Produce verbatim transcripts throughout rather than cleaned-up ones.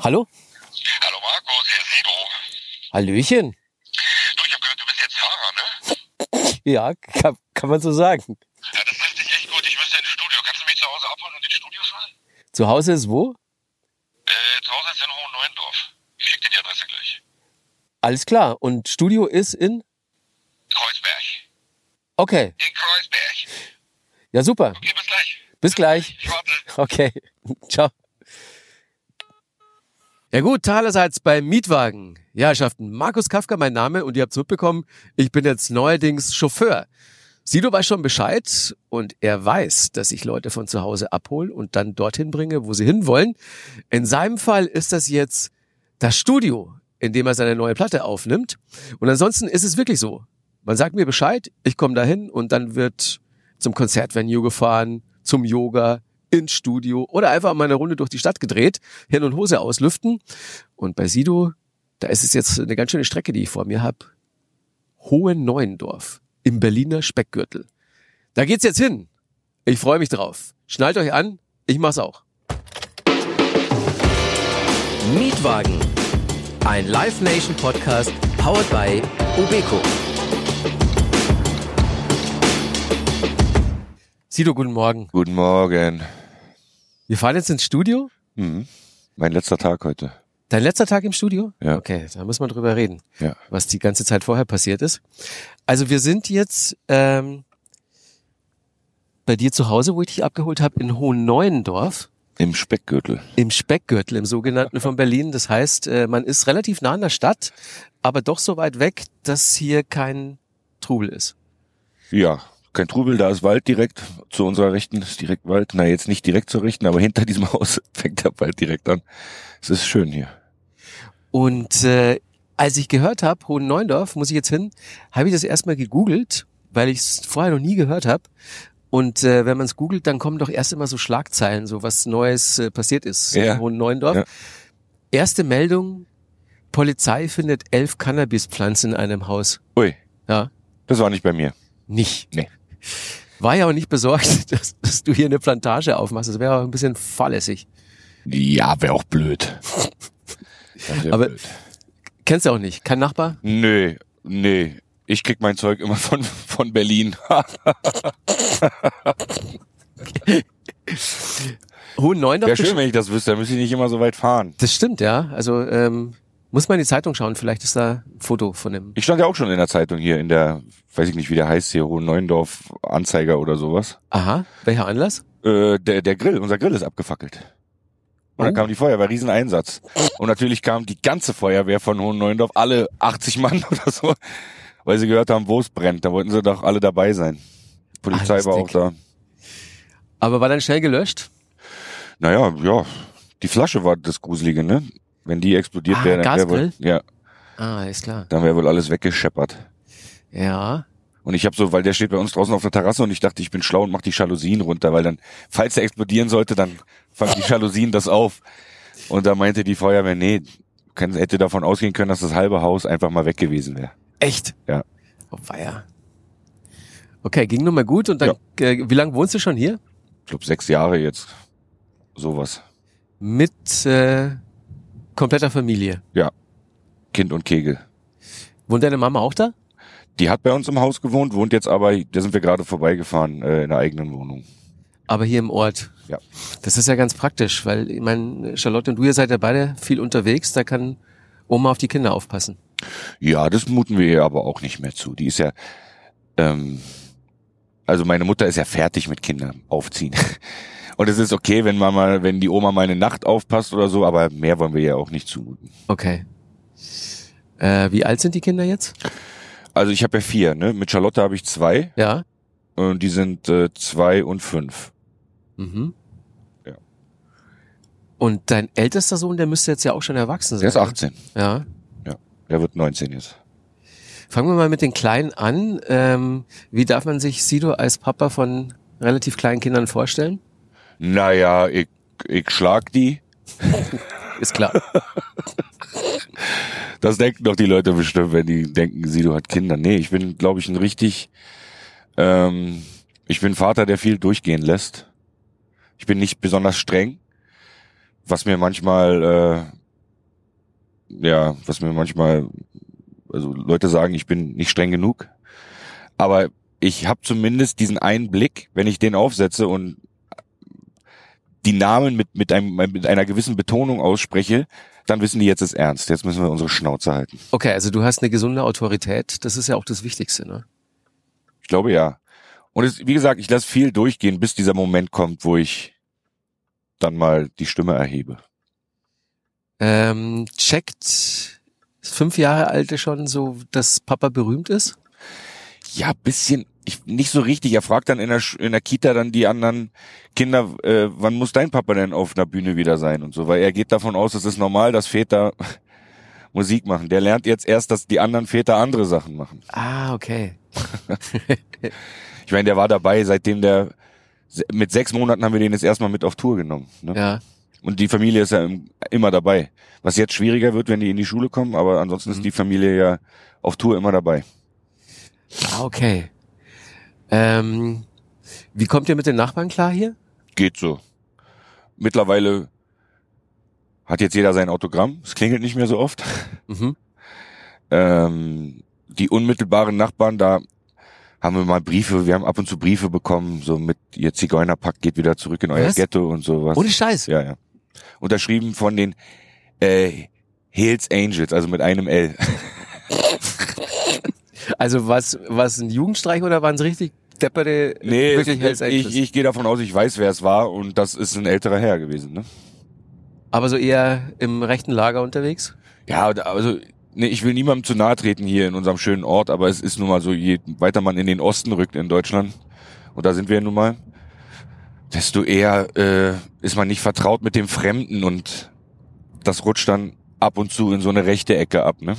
Hallo? Hallo Markus, hier ist Sido. Hallöchen. Du, ich hab gehört, du bist jetzt Fahrer, ne? Ja, kann, kann man so sagen. Ja, das trifft dich echt gut. Ich müsste ins Studio. Kannst du mich zu Hause abholen und ins Studio fahren? Zu Hause ist wo? Äh, zu Hause ist in Hohen-Neuendorf. Ich schick dir die Adresse gleich. Alles klar. Und Studio ist in? Kreuzberg. Okay. In Kreuzberg. Ja, super. Okay, bis gleich. Bis, bis gleich. Ich warte. Okay, ciao. Ja gut, talerseits beim Mietwagen. Ja, Herrschaften, Markus Kafka mein Name und ihr habt es mitbekommen, ich bin jetzt neuerdings Chauffeur. Sido weiß schon Bescheid und er weiß, dass ich Leute von zu Hause abhole und dann dorthin bringe, wo sie hinwollen. In seinem Fall ist das jetzt das Studio, in dem er seine neue Platte aufnimmt. Und ansonsten ist es wirklich so. Man sagt mir Bescheid, ich komme dahin und dann wird zum Konzertvenue gefahren, zum Yoga, ins Studio oder einfach mal eine Runde durch die Stadt gedreht, Hirn und Hose auslüften. Und bei Sido, da ist es jetzt eine ganz schöne Strecke, die ich vor mir habe. Hohen-Neuendorf im Berliner Speckgürtel. Da geht's jetzt hin. Ich freue mich drauf. Schnallt euch an, ich mach's auch. Mietwagen. Ein Live Nation Podcast powered by Obeco. Sido, guten Morgen. Guten Morgen. Wir fahren jetzt ins Studio? Mhm. Mein letzter Tag heute. Dein letzter Tag im Studio? Ja. Okay, da müssen wir drüber reden, ja, was die ganze Zeit vorher passiert ist. Also wir sind jetzt ähm, bei dir zu Hause, wo ich dich abgeholt habe, in Hohen-Neuendorf. Im Speckgürtel. Im Speckgürtel, im sogenannten von Berlin. Das heißt, äh, man ist relativ nah an der Stadt, aber doch so weit weg, dass hier kein Trubel ist. Ja. Kein Trubel, da ist Wald direkt, zu unserer Rechten ist direkt Wald, na jetzt nicht direkt zur Rechten, aber hinter diesem Haus fängt der Wald direkt an. Es ist schön hier. Und äh, als ich gehört habe, Hohen-Neuendorf, muss ich jetzt hin, habe ich das erstmal gegoogelt, weil ich es vorher noch nie gehört habe. Und äh, wenn man es googelt, dann kommen doch erst immer so Schlagzeilen, so was Neues äh, passiert ist ja. in Hohen-Neuendorf. Ja. Erste Meldung, Polizei findet elf Cannabispflanzen in einem Haus. Ui, ja, das war nicht bei mir. Nicht? Nee. War ja auch nicht besorgt, dass, dass du hier eine Plantage aufmachst. Das wäre auch ein bisschen fahrlässig. Ja, wäre auch blöd. Wär Aber blöd. Kennst du auch nicht? Kein Nachbar? Nö, nee. Ich krieg mein Zeug immer von von Berlin. Hohen-Neuendorf. Wäre schön, wenn ich das wüsste. Dann müsste ich nicht immer so weit fahren. Das stimmt, ja. Also ähm, muss man in die Zeitung schauen. Vielleicht ist da ein Foto von dem. Ich stand ja auch schon in der Zeitung hier in der... weiß ich nicht, wie der heißt hier, Hohen-Neuendorf Anzeiger oder sowas. Aha, welcher Anlass? Äh, der, der Grill, unser Grill ist abgefackelt. Und oh. dann kam die Feuerwehr, Rieseneinsatz. Und natürlich kam die ganze Feuerwehr von Hohen-Neuendorf, alle achtzig Mann oder so, weil sie gehört haben, wo es brennt. Da wollten sie doch alle dabei sein. Die Polizei Ach, war auch da. Aber war dann schnell gelöscht? Naja, ja. Die Flasche war das Gruselige, ne? Wenn die explodiert ah, wäre, dann wäre wohl... Ja. Ah, ist klar. Dann wäre wohl alles weggescheppert. Ja. Und ich habe so, weil der steht bei uns draußen auf der Terrasse und ich dachte, ich bin schlau und mach die Jalousien runter, weil dann, falls er explodieren sollte, dann fangen die Jalousien das auf. Und da meinte die Feuerwehr, nee, hätte davon ausgehen können, dass das halbe Haus einfach mal weg gewesen wäre. Echt? Ja. Oh weia. Okay, ging nun mal gut und dann, ja. äh, wie lange wohnst du schon hier? Ich glaube sechs Jahre jetzt. Sowas. Mit äh, kompletter Familie? Ja. Kind und Kegel. Wohnt deine Mama auch da? Die hat bei uns im Haus gewohnt, wohnt jetzt aber, da sind wir gerade vorbeigefahren, äh, in der eigenen Wohnung. Aber hier im Ort? Ja. Das ist ja ganz praktisch, weil ich meine, Charlotte und du, ihr seid ja beide viel unterwegs, da kann Oma auf die Kinder aufpassen. Ja, das muten wir ihr aber auch nicht mehr zu. Die ist ja, ähm, also meine Mutter ist ja fertig mit Kindern aufziehen. Und es ist okay, wenn Mama, wenn die Oma mal eine Nacht aufpasst oder so, aber mehr wollen wir ihr auch nicht zumuten. Okay. Äh, wie alt sind die Kinder jetzt? Also ich habe ja vier, ne? Mit Charlotte habe ich zwei. Ja. Und die sind äh, zwei und fünf. Mhm. Ja. Und dein ältester Sohn, der müsste jetzt ja auch schon erwachsen sein. Der ist achtzehn. Ja. Ja. Der wird neunzehn jetzt. Fangen wir mal mit den Kleinen an. Ähm, wie darf man sich Sido als Papa von relativ kleinen Kindern vorstellen? Naja, ich, ich schlag die. Ist klar. Das denken doch die Leute bestimmt, wenn die denken, Sido hat Kinder. Nee, ich bin, glaube ich, ein richtig, ähm, ich bin Vater, der viel durchgehen lässt. Ich bin nicht besonders streng, was mir manchmal, äh, ja, was mir manchmal, also Leute sagen, ich bin nicht streng genug, aber ich habe zumindest diesen einen Blick, wenn ich den aufsetze und die Namen mit mit einem mit einer gewissen Betonung ausspreche, dann wissen die, jetzt ist ernst, jetzt müssen wir unsere Schnauze halten. Okay, also du hast eine gesunde Autorität, das ist ja auch das Wichtigste, ne? Ich glaube ja. Und es, wie gesagt, ich lasse viel durchgehen, bis dieser Moment kommt, wo ich dann mal die Stimme erhebe. Ähm, checkt fünf Jahre Alte schon so, dass Papa berühmt ist? Ja, bisschen, ich, nicht so richtig. Er fragt dann in der, in der Kita dann die anderen Kinder, äh, wann muss dein Papa denn auf einer Bühne wieder sein und so, weil er geht davon aus, es ist normal, dass Väter Musik machen. Der lernt jetzt erst, dass die anderen Väter andere Sachen machen. Ah, okay. Ich meine, der war dabei, seitdem der, mit sechs Monaten haben wir den jetzt erstmal mit auf Tour genommen. Ne? Ja. Und die Familie ist ja im, immer dabei. Was jetzt schwieriger wird, wenn die in die Schule kommen, aber ansonsten mhm. ist die Familie ja auf Tour immer dabei. Ah, okay. Ähm, wie kommt ihr mit den Nachbarn klar hier? Geht so. Mittlerweile hat jetzt jeder sein Autogramm. Es klingelt nicht mehr so oft. Mhm. Ähm, die unmittelbaren Nachbarn, da haben wir mal Briefe, wir haben ab und zu Briefe bekommen, so mit, ihr Zigeunerpack geht wieder zurück in euer Was? Ghetto und sowas. Ohne Scheiß? Ja, ja. Unterschrieben von den äh, Hells Angels, also mit einem L. Also was, was ein Jugendstreich oder waren es richtig depperte, nee, wirklich Hells Angels? Ich, ich gehe davon aus, ich weiß, wer es war und das ist ein älterer Herr gewesen, ne? Aber so eher im rechten Lager unterwegs? Ja, also nee, ich will niemandem zu nahe treten hier in unserem schönen Ort, aber es ist nun mal so, je weiter man in den Osten rückt in Deutschland, und da sind wir nun mal, desto eher äh, ist man nicht vertraut mit dem Fremden und das rutscht dann ab und zu in so eine rechte Ecke ab, ne?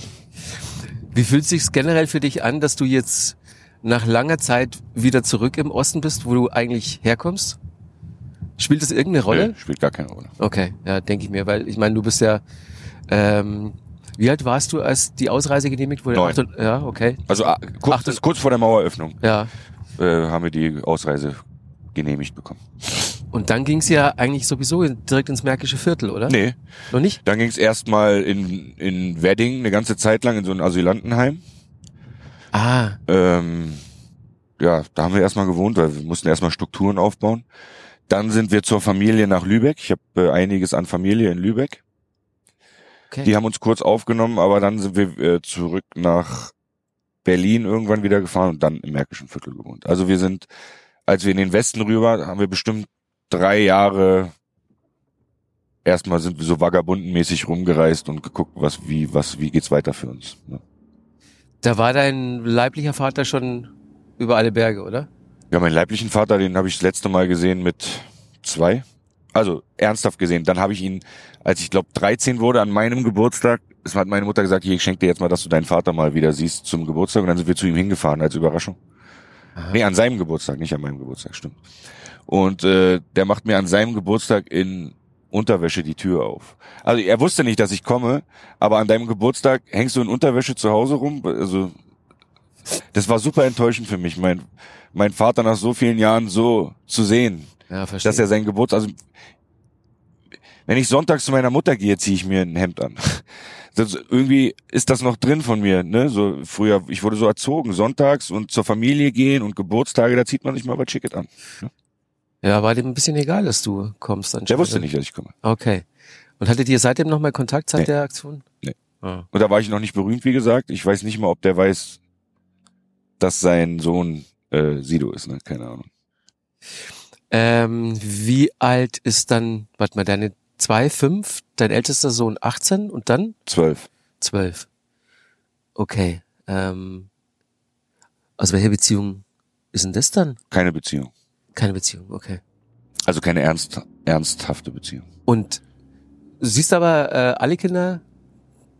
Wie fühlt es sich generell für dich an, dass du jetzt nach langer Zeit wieder zurück im Osten bist, wo du eigentlich herkommst? Spielt das irgendeine Rolle? Nee, spielt gar keine Rolle. Okay, ja, denke ich mir, weil ich meine, du bist ja, ähm, wie alt warst du, als die Ausreise genehmigt wurde? Neun. Achtung, ja, okay. Also a, kurz, Achtung, kurz vor der Maueröffnung ja. äh, haben wir die Ausreise genehmigt bekommen. Und dann ging's ja eigentlich sowieso direkt ins Märkische Viertel, oder? Nee. Noch nicht? Dann ging's erstmal in in Wedding eine ganze Zeit lang in so ein Asylantenheim. Ah. Ähm, ja, da haben wir erstmal gewohnt, weil wir mussten erstmal Strukturen aufbauen. Dann sind wir zur Familie nach Lübeck. Ich habe äh, einiges an Familie in Lübeck. Okay. Die haben uns kurz aufgenommen, aber dann sind wir äh, zurück nach Berlin irgendwann wieder gefahren und dann im Märkischen Viertel gewohnt. Also wir sind, als wir in den Westen rüber, haben wir bestimmt drei Jahre erstmal sind wir so vagabundenmäßig rumgereist und geguckt, was, wie, was, wie geht's weiter für uns. Ne? Da war dein leiblicher Vater schon über alle Berge, oder? Ja, meinen leiblichen Vater, den habe ich das letzte Mal gesehen mit zwei. Also ernsthaft gesehen. Dann habe ich ihn, als ich glaube dreizehn wurde, an meinem Geburtstag, es hat meine Mutter gesagt, hier, ich schenke dir jetzt mal, dass du deinen Vater mal wieder siehst zum Geburtstag. Und dann sind wir zu ihm hingefahren als Überraschung. Aha. Nee, an seinem Geburtstag, nicht an meinem Geburtstag, stimmt. Und äh, der macht mir an seinem Geburtstag in Unterwäsche die Tür auf. Also er wusste nicht, dass ich komme, aber an deinem Geburtstag hängst du in Unterwäsche zu Hause rum. Also das war super enttäuschend für mich, mein, mein Vater nach so vielen Jahren so zu sehen, ja, dass er seinen Geburtstag... Also, wenn ich sonntags zu meiner Mutter gehe, ziehe ich mir ein Hemd an. Das, irgendwie ist das noch drin von mir, ne? So früher, ich wurde so erzogen, sonntags und zur Familie gehen und Geburtstage, da zieht man sich mal was Schickes an. Ne? Ja, war dem ein bisschen egal, dass du kommst anscheinend. Der wusste nicht, dass ich komme. Okay. Und hattet ihr seitdem nochmal Kontakt seit nee. der Aktion? Nee. Ah. Und da war ich noch nicht berühmt, wie gesagt. Ich weiß nicht mal, ob der weiß, dass sein Sohn äh, Sido ist, ne? Keine Ahnung. Ähm, wie alt ist dann, warte mal, deine zwei, fünf, dein ältester Sohn achtzehn und dann? Zwölf. Zwölf. Okay. Ähm, aus welcher Beziehung ist denn das dann? Keine Beziehung. Keine Beziehung, okay. Also keine ernst, ernsthafte Beziehung. Und siehst aber äh, alle Kinder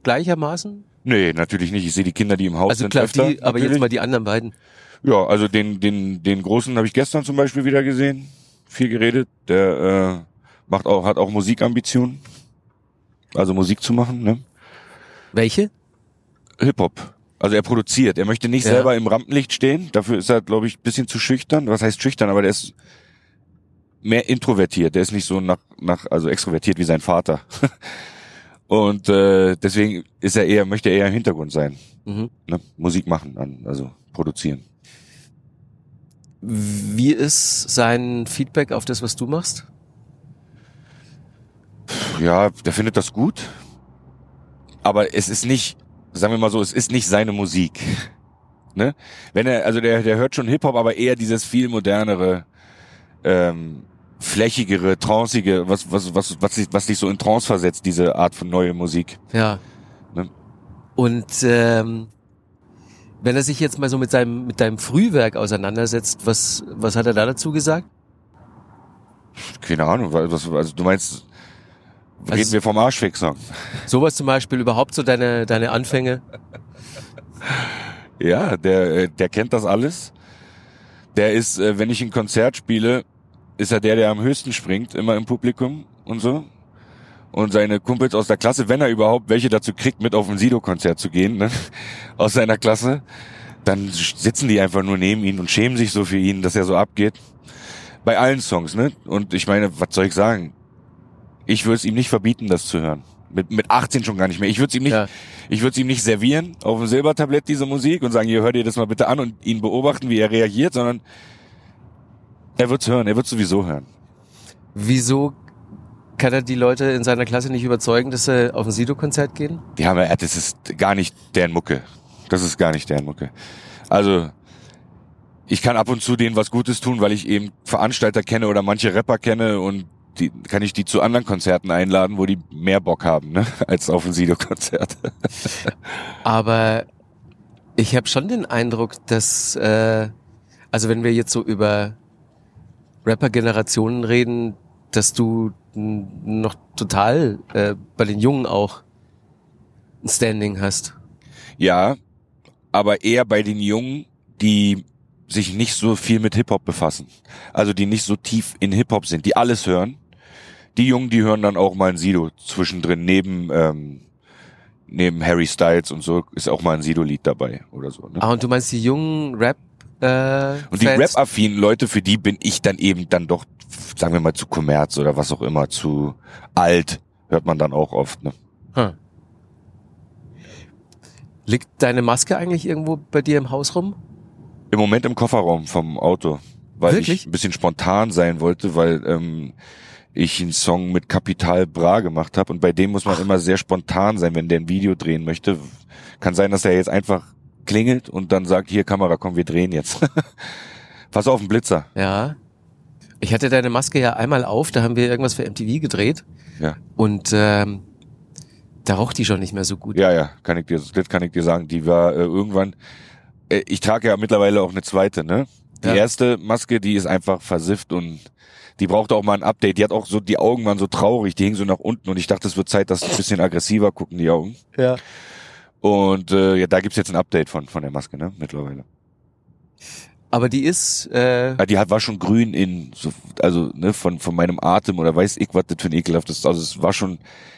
gleichermaßen? Nee, natürlich nicht. Ich sehe die Kinder, die im Haus also sind, klar, öfter. Also klar, aber jetzt mal die anderen beiden. Ja, also den den den Großen habe ich gestern zum Beispiel wieder gesehen. Viel geredet. Der äh, macht auch hat auch Musikambitionen. Also Musik zu machen, ne? Welche? Hip-Hop. Also er produziert, er möchte nicht ja. selber im Rampenlicht stehen, dafür ist er, glaube ich, ein bisschen zu schüchtern, was heißt schüchtern, aber der ist mehr introvertiert, der ist nicht so nach, nach also extrovertiert wie sein Vater. Und äh, deswegen ist er eher, möchte er eher im Hintergrund sein. Mhm. Ne? Musik machen, also produzieren. Wie ist sein Feedback auf das, was du machst? Ja, der findet das gut. Aber es ist nicht, sagen wir mal so, es ist nicht seine Musik. Ne? Wenn er, also der, der hört schon Hip-Hop, aber eher dieses viel modernere, ähm, flächigere, trancige, was, was, was, was, was dich so in Trance versetzt, diese Art von neue Musik. Ja. Ne? Und, ähm, wenn er sich jetzt mal so mit seinem, mit deinem Frühwerk auseinandersetzt, was, was hat er da dazu gesagt? Keine Ahnung, was, also du meinst, also reden wir vom Arschfick-Song. Sowas zum Beispiel, überhaupt so deine, deine Anfänge? Ja, der, der kennt das alles. Der ist, wenn ich ein Konzert spiele, ist er der, der am höchsten springt, immer im Publikum und so. Und seine Kumpels aus der Klasse, wenn er überhaupt welche dazu kriegt, mit auf ein Sido-Konzert zu gehen, ne, aus seiner Klasse, dann sitzen die einfach nur neben ihn und schämen sich so für ihn, dass er so abgeht. Bei allen Songs, ne? Und ich meine, was soll ich sagen? Ich würde es ihm nicht verbieten, das zu hören. Mit, mit achtzehn schon gar nicht mehr. Ich würde es ihm nicht, ja. ich würde es ihm nicht servieren auf dem Silbertablett, diese Musik, und sagen, hier, hör dir das mal bitte an und ihn beobachten, wie er reagiert, sondern er wird's hören, er wird's sowieso hören. Wieso kann er die Leute in seiner Klasse nicht überzeugen, dass sie auf ein Sido-Konzert gehen? Ja, aber das ist gar nicht deren Mucke. Das ist gar nicht deren Mucke. Also, ich kann ab und zu denen was Gutes tun, weil ich eben Veranstalter kenne oder manche Rapper kenne und die, kann ich die zu anderen Konzerten einladen, wo die mehr Bock haben, ne, als auf ein Sido-Konzert. Aber ich habe schon den Eindruck, dass, äh, also wenn wir jetzt so über Rapper-Generationen reden, dass du noch total äh, bei den Jungen auch ein Standing hast. Ja, aber eher bei den Jungen, die sich nicht so viel mit Hip-Hop befassen. Also die nicht so tief in Hip-Hop sind, die alles hören. Die Jungen, die hören dann auch mal ein Sido zwischendrin. Neben ähm, neben Harry Styles und so ist auch mal ein Sido-Lied dabei oder so. Ne? Ah, und du meinst die jungen Rap äh, und die Fans? Rap-affinen Leute, für die bin ich dann eben dann doch, sagen wir mal, zu Kommerz oder was auch immer, zu alt, hört man dann auch oft. Ne? Hm. Liegt deine Maske eigentlich irgendwo bei dir im Haus rum? Im Moment im Kofferraum vom Auto, weil Wirklich? ich ein bisschen spontan sein wollte, weil ähm, ich einen Song mit Capital Bra gemacht habe und bei dem muss man Ach. immer sehr spontan sein, wenn der ein Video drehen möchte. Kann sein, dass er jetzt einfach klingelt und dann sagt, hier Kamera, komm, wir drehen jetzt. Pass auf, ein Blitzer. Ja, ich hatte deine Maske ja einmal auf, da haben wir irgendwas für M T V gedreht ja. und ähm, da roch die schon nicht mehr so gut. Ja, ja, kann ich dir, das kann ich dir sagen, die war äh, irgendwann... Ich trage ja mittlerweile auch eine zweite, ne? Die ja. erste Maske, die ist einfach versifft und die brauchte auch mal ein Update. Die hat auch so, die Augen waren so traurig, die hingen so nach unten und ich dachte, es wird Zeit, dass ein bisschen aggressiver gucken, die Augen. Ja. Und äh, ja, da gibt's jetzt ein Update von von der Maske, ne? Mittlerweile. Aber die ist... Äh ja, die hat, war schon grün in, so, also ne, von von meinem Atem oder weiß ich, was das für ein ekelhaftes... Also es war schon,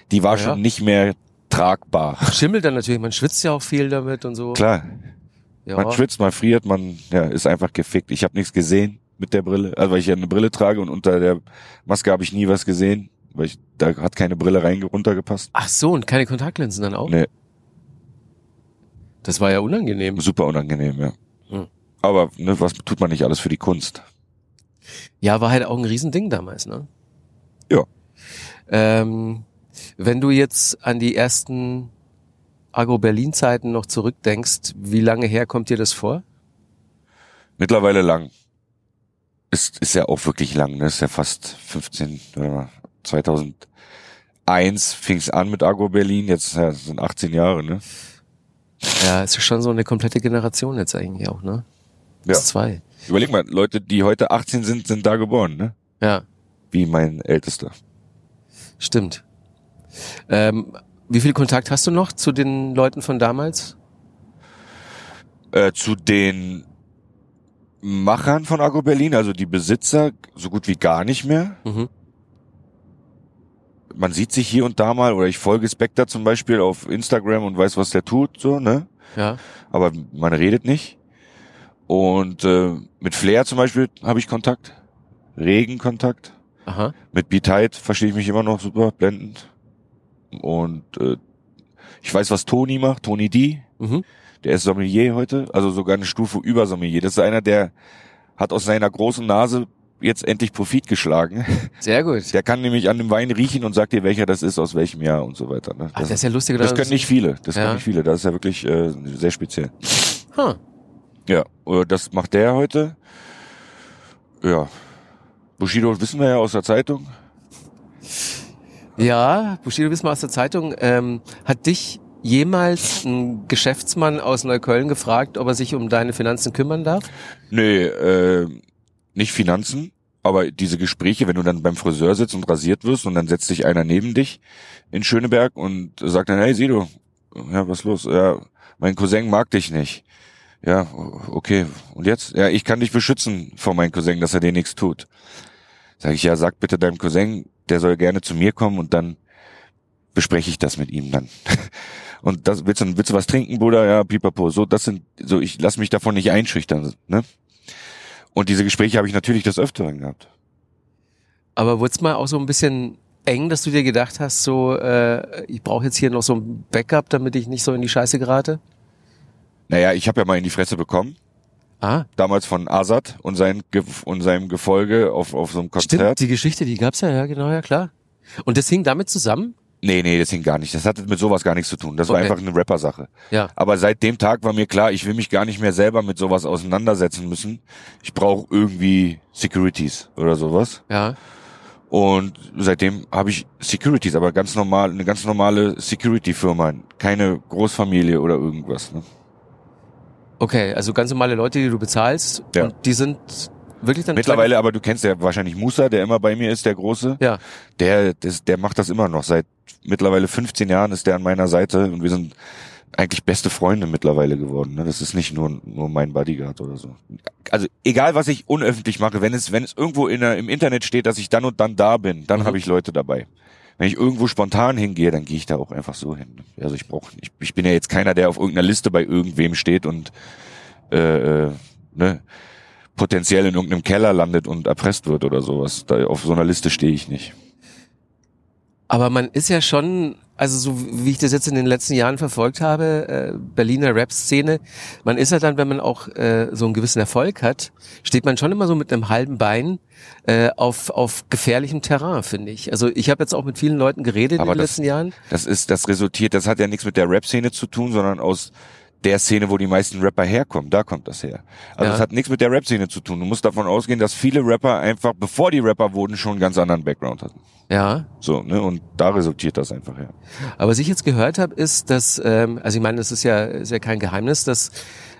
die war ja. schon nicht mehr tragbar. Schimmelt dann natürlich, man schwitzt ja auch viel damit und so. Klar. Ja. Man schwitzt, man friert, man ja, ist einfach gefickt. Ich habe nichts gesehen mit der Brille, also weil ich ja eine Brille trage und unter der Maske habe ich nie was gesehen, weil ich, da hat keine Brille rein runtergepasst. Ach so, und keine Kontaktlinsen dann auch? Nee. Das war ja unangenehm. Super unangenehm, ja. Hm. Aber ne, was tut man nicht alles für die Kunst? Ja, war halt auch ein Riesending damals, ne? Ja. Ähm, wenn du jetzt an die ersten... Agro-Berlin-Zeiten noch zurückdenkst, wie lange her kommt dir das vor? Mittlerweile lang. Ist, ist ja auch wirklich lang, ne? Ist ja fast fünfzehn, oder zweitausendeins fing's an mit Agro-Berlin, jetzt ja, sind achtzehn Jahre, ne? Ja, ist schon so eine komplette Generation jetzt eigentlich auch, ne? Ja. Das zwei. Überleg mal, Leute, die heute achtzehn sind, sind da geboren, ne? Ja. Wie mein Ältester. Stimmt. Ähm, Wie viel Kontakt hast du noch zu den Leuten von damals? Äh, zu den Machern von Agro Berlin, also die Besitzer, so gut wie gar nicht mehr. Mhm. Man sieht sich hier und da mal, oder ich folge Spectre zum Beispiel auf Instagram und weiß, was der tut, so, ne? Ja. Aber man redet nicht. Und äh, mit Flair zum Beispiel habe ich Kontakt. Regen Kontakt. Aha. Mit B-Tide verstehe ich mich immer noch super, blendend. und äh, ich weiß, was Toni macht, Toni D. Mhm. Der ist Sommelier heute, also sogar eine Stufe über Sommelier. Das ist einer, der hat aus seiner großen Nase jetzt endlich Profit geschlagen. Sehr gut. Der kann nämlich an dem Wein riechen und sagt dir, welcher das ist, aus welchem Jahr und so weiter. Ne? Ach, das, das ist ja lustig. Das können nicht viele, das ja. können nicht viele. Das ist ja wirklich äh, sehr speziell. Huh. Ja, das macht der heute. Ja, Bushido wissen wir ja aus der Zeitung. Ja, Bushido wissen wir aus der Zeitung. Ähm, hat dich jemals ein Geschäftsmann aus Neukölln gefragt, ob er sich um deine Finanzen kümmern darf? Nee, äh, nicht Finanzen, aber diese Gespräche, wenn du dann beim Friseur sitzt und rasiert wirst und dann setzt sich einer neben dich in Schöneberg und sagt dann, hey Sido, ja, was los? Ja, mein Cousin mag dich nicht. Ja, okay, und jetzt? Ja, ich kann dich beschützen vor meinem Cousin, dass er dir nichts tut. Sag ich, ja, sag bitte deinem Cousin, der soll gerne zu mir kommen und dann bespreche ich das mit ihm dann. Und das, willst du, willst du was trinken, Bruder? Ja, pipapo. So, das sind, so, ich lass mich davon nicht einschüchtern, ne? Und diese Gespräche habe ich natürlich des Öfteren gehabt. Aber wurde es mal auch so ein bisschen eng, dass du dir gedacht hast, so, äh, ich brauche jetzt hier noch so ein Backup, damit ich nicht so in die Scheiße gerate? Naja, ich habe ja mal in die Fresse bekommen. Ah. Damals von Azad und, sein, und seinem Gefolge auf, auf so einem Konzert. Stimmt, die Geschichte, die gab's ja, ja, genau, ja, klar. Und das hing damit zusammen? Nee, nee, das hing gar nicht. Das hatte mit sowas gar nichts zu tun. Das okay. war einfach eine Rapper-Sache. Ja. Aber seit dem Tag war mir klar, ich will mich gar nicht mehr selber mit sowas auseinandersetzen müssen. Ich brauche irgendwie Securities oder sowas. Ja. Und seitdem habe ich Securities, aber ganz normal, eine ganz normale Security-Firma. Keine Großfamilie oder irgendwas, ne? Okay, also ganz normale Leute, die du bezahlst, ja. Und die sind wirklich dann... Mittlerweile, aber du kennst ja wahrscheinlich Musa, der immer bei mir ist, der Große. Ja. Der, der, der macht das immer noch. Seit mittlerweile fünfzehn Jahren ist der an meiner Seite und wir sind eigentlich beste Freunde mittlerweile geworden. Ne? Das ist nicht nur, nur mein Bodyguard oder so. Also egal, was ich unöffentlich mache, wenn es wenn es irgendwo in der, im Internet steht, dass ich dann und dann da bin, dann mhm. habe ich Leute dabei. Wenn ich irgendwo spontan hingehe, dann gehe ich da auch einfach so hin. Also ich brauche, ich, ich bin ja jetzt keiner, der auf irgendeiner Liste bei irgendwem steht und äh, äh, ne, potenziell in irgendeinem Keller landet und erpresst wird oder sowas. Da, auf so einer Liste stehe ich nicht. Aber man ist ja schon, also so wie ich das jetzt in den letzten Jahren verfolgt habe, äh, Berliner Rap-Szene, man ist ja dann, wenn man auch äh, so einen gewissen Erfolg hat, steht man schon immer so mit einem halben Bein äh, auf auf gefährlichem Terrain, finde ich. Also ich habe jetzt auch mit vielen Leuten geredet aber in den das, letzten Jahren. Das ist, das resultiert, das hat ja nichts mit der Rap-Szene zu tun, sondern aus der Szene, wo die meisten Rapper herkommen, da kommt das her. Also ja. Das hat nichts mit der Rap-Szene zu tun. Du musst davon ausgehen, dass viele Rapper einfach, bevor die Rapper wurden, schon einen ganz anderen Background hatten. Ja. So, ne, und da resultiert das einfach her. Aber was ich jetzt gehört habe, ist, dass, ähm, also ich meine, das ist ja, ist ja kein Geheimnis, dass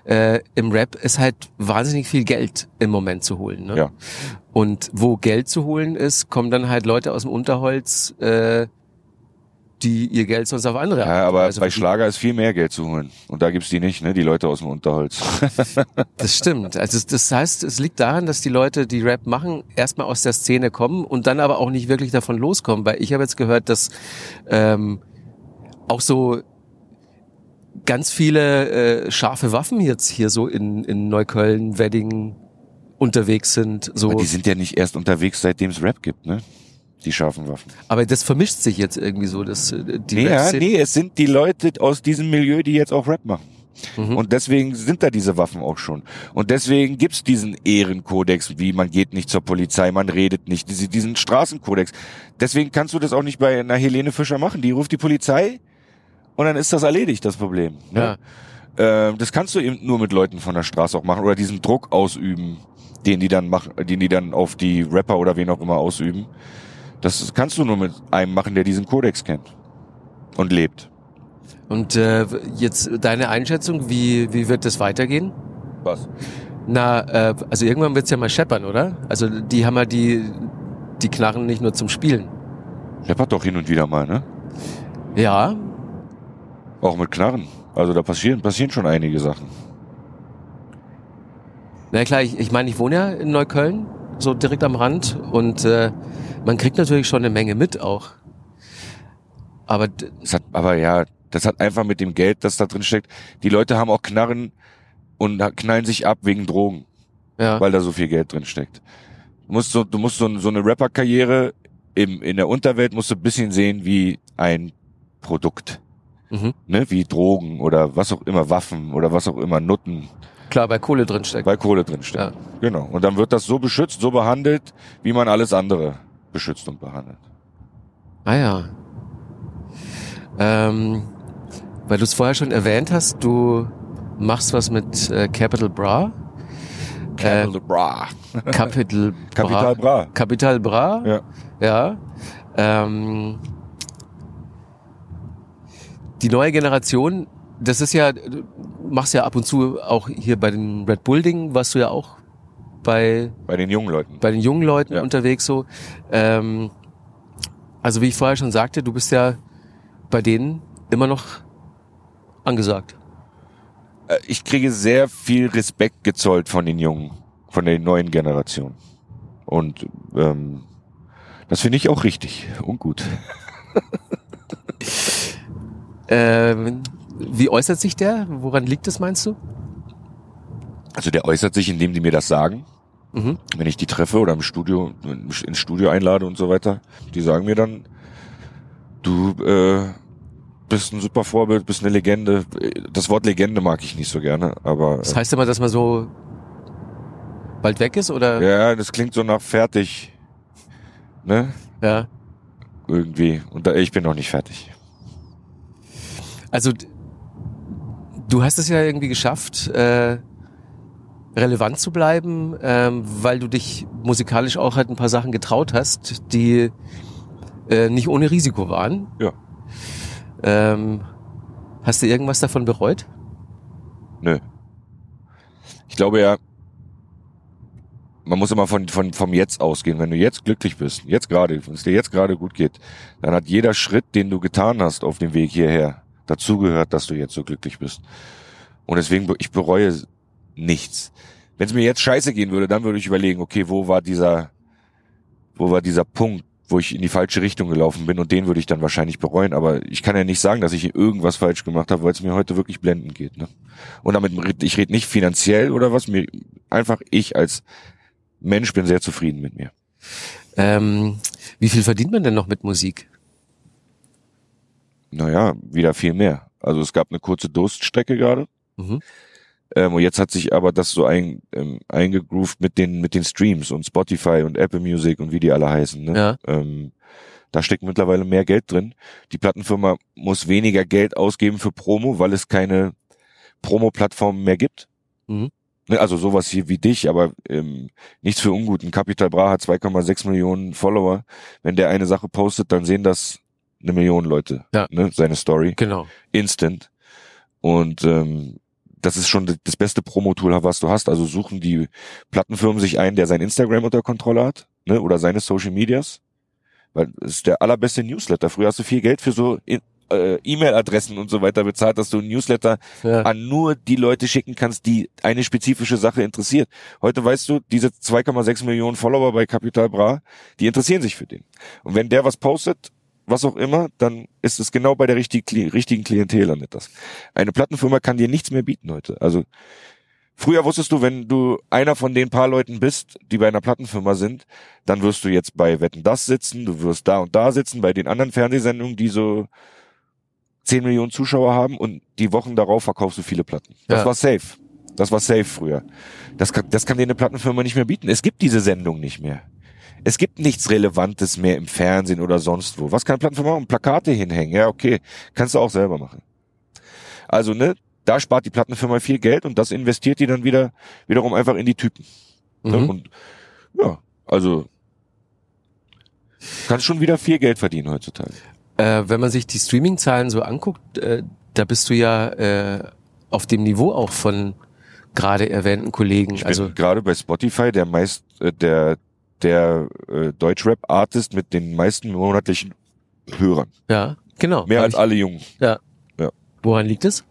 äh, im Rap ist halt wahnsinnig viel Geld im Moment zu holen. Ne? Ja. Und wo Geld zu holen ist, kommen dann halt Leute aus dem Unterholz, äh, die ihr Geld sonst auf andere... Ja, aber also bei Schlager ist viel mehr Geld zu holen. Und da gibt's die nicht, ne? Die Leute aus dem Unterholz. Das stimmt. Also das heißt, es liegt daran, dass die Leute, die Rap machen, erstmal aus der Szene kommen und dann aber auch nicht wirklich davon loskommen. Weil ich habe jetzt gehört, dass ähm, auch so ganz viele äh, scharfe Waffen jetzt hier so in, in Neukölln, Wedding unterwegs sind. So. Aber die sind ja nicht erst unterwegs, seitdem es Rap gibt, ne? Die scharfen Waffen. Aber das vermischt sich jetzt irgendwie so, dass die nee, ja, nee, es sind die Leute aus diesem Milieu, die jetzt auch Rap machen. Mhm. Und deswegen sind da diese Waffen auch schon. Und deswegen gibt's diesen Ehrenkodex, wie man geht nicht zur Polizei, man redet nicht, diese, diesen Straßenkodex. Deswegen kannst du das auch nicht bei einer Helene Fischer machen. Die ruft die Polizei und dann ist das erledigt, das Problem. Ne? Ja. Ähm, das kannst du eben nur mit Leuten von der Straße auch machen oder diesen Druck ausüben, den die dann machen, den die dann auf die Rapper oder wen auch immer ausüben. Das kannst du nur mit einem machen, der diesen Kodex kennt und lebt. Und äh, jetzt deine Einschätzung, wie wie wird das weitergehen? Was? Na, äh, also irgendwann wird's ja mal scheppern, oder? Also die haben ja die die Knarren nicht nur zum Spielen. Scheppert doch hin und wieder mal, ne? Ja. Auch mit Knarren. Also da passieren passieren schon einige Sachen. Na klar, ich, ich meine, ich wohne ja in Neukölln, so direkt am Rand und äh, man kriegt natürlich schon eine Menge mit auch. Aber das hat, aber ja, das hat einfach mit dem Geld, das da drin steckt. Die Leute haben auch Knarren und knallen sich ab wegen Drogen, ja. Weil da so viel Geld drin steckt. Du musst so, du musst so, so eine Rapper-Karriere im in der Unterwelt musst du ein bisschen sehen wie ein Produkt. Mhm. Ne, wie Drogen oder was auch immer, Waffen oder was auch immer, Nutten. Klar, weil Kohle drinsteckt. Weil Kohle drinsteckt, ja. Genau. Und dann wird das so beschützt, so behandelt, wie man alles andere beschützt und behandelt. Ah ja. Ähm, weil du es vorher schon erwähnt hast, du machst was mit äh, Capital Bra. Capital äh, Bra. Capital Bra. Capital Bra. Capital Bra. Ja. Ja. Ähm, die neue Generation, das ist ja, du machst ja ab und zu auch hier bei den Red Bull Dingen, warst du ja auch bei... Bei den jungen Leuten. Bei den jungen Leuten ja. unterwegs so. Ähm, also wie ich vorher schon sagte, du bist ja bei denen immer noch angesagt. Ich kriege sehr viel Respekt gezollt von den Jungen, von der neuen Generation. Und ähm, das finde ich auch richtig und gut. Ähm, wie äußert sich der? Woran liegt das, meinst du? Also der äußert sich, indem die mir das sagen. Mhm. Wenn ich die treffe oder im Studio, ins Studio einlade und so weiter. Die sagen mir dann, du äh, bist ein super Vorbild, bist eine Legende. Das Wort Legende mag ich nicht so gerne, aber... Äh, das heißt immer, dass man so bald weg ist, oder? Ja, das klingt so nach fertig. Ne? Ja. Irgendwie. Und da, ich bin noch nicht fertig. Also, du hast es ja irgendwie geschafft, äh, relevant zu bleiben, ähm, weil du dich musikalisch auch halt ein paar Sachen getraut hast, die äh, nicht ohne Risiko waren. Ja. Ähm, hast du irgendwas davon bereut? Nö. Ich glaube ja, man muss immer von, von, vom Jetzt ausgehen. Wenn du jetzt glücklich bist, jetzt gerade, wenn es dir jetzt gerade gut geht, dann hat jeder Schritt, den du getan hast auf dem Weg hierher, dazu gehört, dass du jetzt so glücklich bist. Und deswegen, ich bereue nichts. Wenn es mir jetzt scheiße gehen würde, dann würde ich überlegen, okay, wo war dieser, wo war dieser Punkt, wo ich in die falsche Richtung gelaufen bin, und den würde ich dann wahrscheinlich bereuen. Aber ich kann ja nicht sagen, dass ich irgendwas falsch gemacht habe, weil es mir heute wirklich blendend geht. Ne? Und damit, ich rede nicht finanziell oder was, mir einfach, ich als Mensch bin sehr zufrieden mit mir. Ähm, wie viel verdient man denn noch mit Musik? Naja, wieder viel mehr. Also es gab eine kurze Durststrecke gerade. Mhm. Ähm, und jetzt hat sich aber das so ein, ähm, eingegroovt mit den mit den Streams und Spotify und Apple Music und wie die alle heißen. Ne? Ja. Ähm, da steckt mittlerweile mehr Geld drin. Die Plattenfirma muss weniger Geld ausgeben für Promo, weil es keine Promo-Plattformen mehr gibt. Mhm. Also sowas hier wie dich, aber ähm, nichts für ungut. Ein Capital Bra hat zwei Komma sechs Millionen Follower. Wenn der eine Sache postet, dann sehen das eine Million Leute, ja. Ne, seine Story. Genau. Instant. Und ähm, das ist schon das beste Promo-Tool, was du hast. Also suchen die Plattenfirmen sich einen, der sein Instagram unter Kontrolle hat, ne, oder seine Social Medias. Weil es ist der allerbeste Newsletter. Früher hast du viel Geld für so äh, E-Mail-Adressen und so weiter bezahlt, dass du einen Newsletter ja. an nur die Leute schicken kannst, die eine spezifische Sache interessiert. Heute weißt du, diese zwei Komma sechs Millionen Follower bei Capital Bra, die interessieren sich für den. Und wenn der was postet, was auch immer, dann ist es genau bei der richtigen Klientel landet das. Eine Plattenfirma kann dir nichts mehr bieten heute. Also früher wusstest du, wenn du einer von den paar Leuten bist, die bei einer Plattenfirma sind, dann wirst du jetzt bei Wetten das sitzen, du wirst da und da sitzen, bei den anderen Fernsehsendungen, die so zehn Millionen Zuschauer haben, und die Wochen darauf verkaufst du viele Platten. Das ja. war safe. Das war safe früher. Das kann, das kann dir eine Plattenfirma nicht mehr bieten. Es gibt diese Sendung nicht mehr. Es gibt nichts Relevantes mehr im Fernsehen oder sonst wo. Was kann eine Plattform machen? Plakate hinhängen. Ja, okay. Kannst du auch selber machen. Also, ne, da spart die Plattenfirma viel Geld, und das investiert die dann wieder, wiederum einfach in die Typen. Mhm. Ne? Und, ja, also, kannst schon wieder viel Geld verdienen heutzutage. Äh, wenn man sich die Streaming-Zahlen so anguckt, äh, da bist du ja, äh, auf dem Niveau auch von gerade erwähnten Kollegen. Ich also, bin gerade bei Spotify der meist, äh, der, der äh, Deutschrap-Artist mit den meisten monatlichen Hörern. Ja, genau. Mehr als ich, alle Jungen. Ja. ja. Woran liegt es?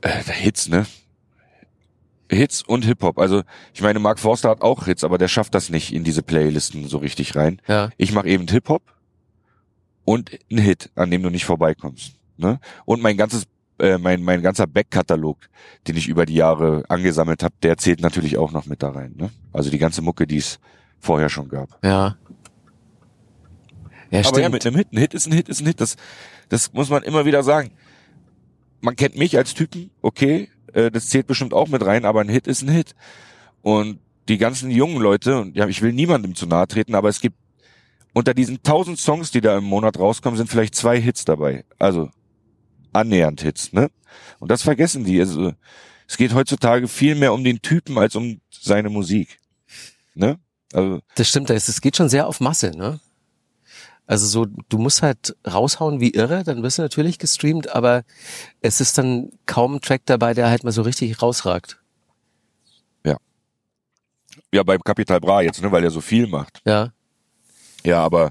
Äh, Hits, ne? Hits und Hip-Hop. Also ich meine, Mark Forster hat auch Hits, aber der schafft das nicht in diese Playlisten so richtig rein. Ja. Ich mache eben Hip-Hop und einen Hit, an dem du nicht vorbeikommst. Ne? Und mein ganzes äh, mein mein ganzer Backkatalog, den ich über die Jahre angesammelt habe, der zählt natürlich auch noch mit da rein. Ne? Also die ganze Mucke, die es vorher schon gab. Ja. Ja, aber stimmt. Ja, mit einem Hit. Ein Hit ist ein Hit, ist ein Hit. Das, das muss man immer wieder sagen. Man kennt mich als Typen, okay, äh, das zählt bestimmt auch mit rein, aber ein Hit ist ein Hit. Und die ganzen jungen Leute, und ja, ich will niemandem zu nahe treten, aber es gibt unter diesen tausend Songs, die da im Monat rauskommen, sind vielleicht zwei Hits dabei. Also annähernd Hits, ne? Und das vergessen die. Also, es geht heutzutage viel mehr um den Typen als um seine Musik, ne? Also das stimmt, es geht schon sehr auf Masse, ne? Also so, du musst halt raushauen wie irre, dann wirst du natürlich gestreamt, aber es ist dann kaum ein Track dabei, der halt mal so richtig rausragt. Ja. Ja, beim Capital Bra jetzt, ne, weil er so viel macht. Ja. Ja, aber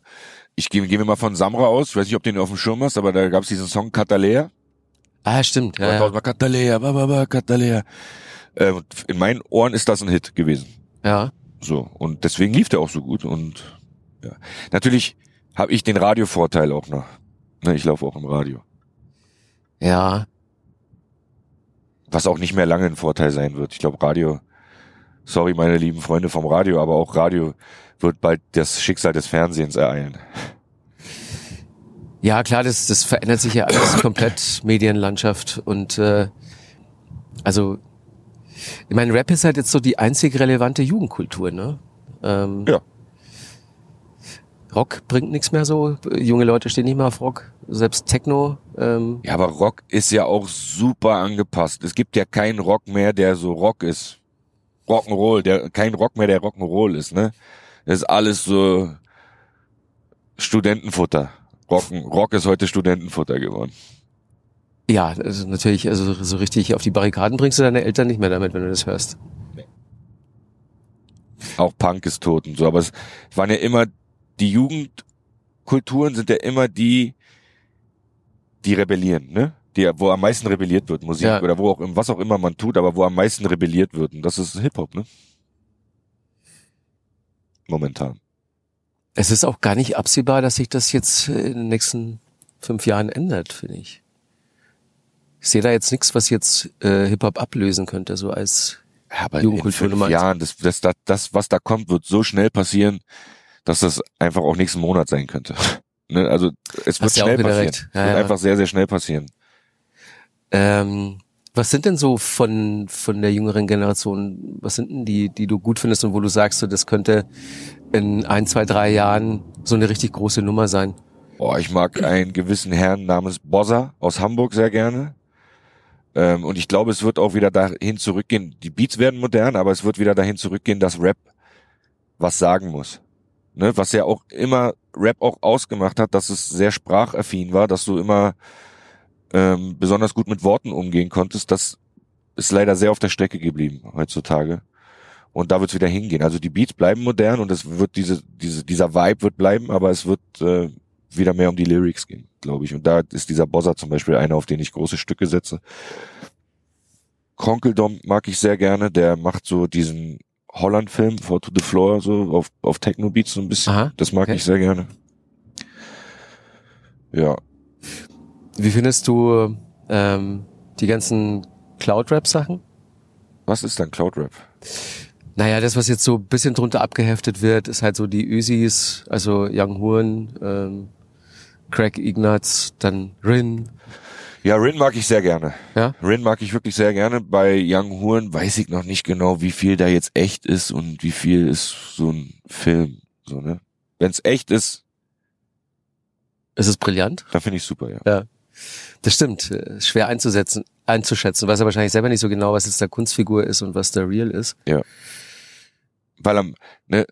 ich gehe geh mir mal von Samra aus, ich weiß nicht, ob du den auf dem Schirm hast, aber da gab's diesen Song Catalea. Ah, stimmt. Ja, ja. Catalea, bababa, Catalea. Äh, in meinen Ohren ist das ein Hit gewesen. Ja. So, und deswegen lief der auch so gut. Und ja, natürlich habe ich den Radiovorteil auch noch. Ne, ich laufe auch im Radio. Ja. Was auch nicht mehr lange ein Vorteil sein wird. Ich glaube, Radio, sorry meine lieben Freunde vom Radio, aber auch Radio wird bald das Schicksal des Fernsehens ereilen. Ja, klar, das, das verändert sich ja alles komplett, Medienlandschaft. Und äh, also, ich meine, Rap ist halt jetzt so die einzig relevante Jugendkultur, ne? Ähm, ja. Rock bringt nichts mehr so. Junge Leute stehen nicht mehr auf Rock. Selbst Techno. Ähm. Ja, aber Rock ist ja auch super angepasst. Es gibt ja keinen Rock mehr, der so Rock ist. Rock'n'Roll. Der, kein Rock mehr, der Rock'n'Roll ist, ne? Das ist alles so Studentenfutter. Rocken, Rock ist heute Studentenfutter geworden. Ja, also natürlich, also so richtig auf die Barrikaden bringst du deine Eltern nicht mehr damit, wenn du das hörst. Nee. Auch Punk ist tot und so, aber es waren ja immer, die Jugendkulturen sind ja immer die, die rebellieren, ne? Die, wo am meisten rebelliert wird, Musik, ja, oder wo auch, was auch immer man tut, aber wo am meisten rebelliert wird, und das ist Hip-Hop, ne? Momentan. Es ist auch gar nicht absehbar, dass sich das jetzt in den nächsten fünf Jahren ändert, finde ich. Ich sehe da jetzt nichts, was jetzt äh, Hip-Hop ablösen könnte, so als ja, aber Jugendkultur. In fünf Jahren, das, das, das, das, was da kommt, wird so schnell passieren, dass das einfach auch nächsten Monat sein könnte. Ne? Also es wird schnell passieren. Es ja, wird ja. einfach sehr, sehr schnell passieren. Ähm, was sind denn so von von der jüngeren Generation, was sind denn die, die du gut findest und wo du sagst, so, das könnte in ein, zwei, drei Jahren so eine richtig große Nummer sein? Boah, ich mag einen gewissen Herrn namens Bozza aus Hamburg sehr gerne. Ähm, und ich glaube, es wird auch wieder dahin zurückgehen, die Beats werden modern, aber es wird wieder dahin zurückgehen, dass Rap was sagen muss. Ne? Was ja auch immer Rap auch ausgemacht hat, dass es sehr sprachaffin war, dass du immer ähm, besonders gut mit Worten umgehen konntest. Das ist leider sehr auf der Strecke geblieben heutzutage. Und da wird es wieder hingehen. Also die Beats bleiben modern und es wird diese, diese, dieser Vibe wird bleiben, aber es wird äh, wieder mehr um die Lyrics gehen, glaube ich. Und da ist dieser Bozza zum Beispiel einer, auf den ich große Stücke setze. Konkeldom mag ich sehr gerne. Der macht so diesen Holland-Film, For to the Floor, so auf, auf Techno-Beats so ein bisschen. Aha, das mag okay. ich sehr gerne. Ja. Wie findest du ähm, die ganzen Cloud-Rap-Sachen? Was ist dann Cloud-Rap? Naja, das, was jetzt so ein bisschen drunter abgeheftet wird, ist halt so die Ösis, also Young Horn, ähm, Craig Ignatz, dann Rin. Ja, Rin mag ich sehr gerne. Ja? Rin mag ich wirklich sehr gerne. Bei Young Horn weiß ich noch nicht genau, wie viel da jetzt echt ist und wie viel ist so ein Film. So, ne? Wenn es echt ist... Ist es brillant? Dann finde ich super, ja. Ja. Das stimmt. Schwer einzusetzen, einzuschätzen. Weiß er wahrscheinlich selber nicht so genau, was jetzt da Kunstfigur ist und was da real ist. Ja. Weil er, ne,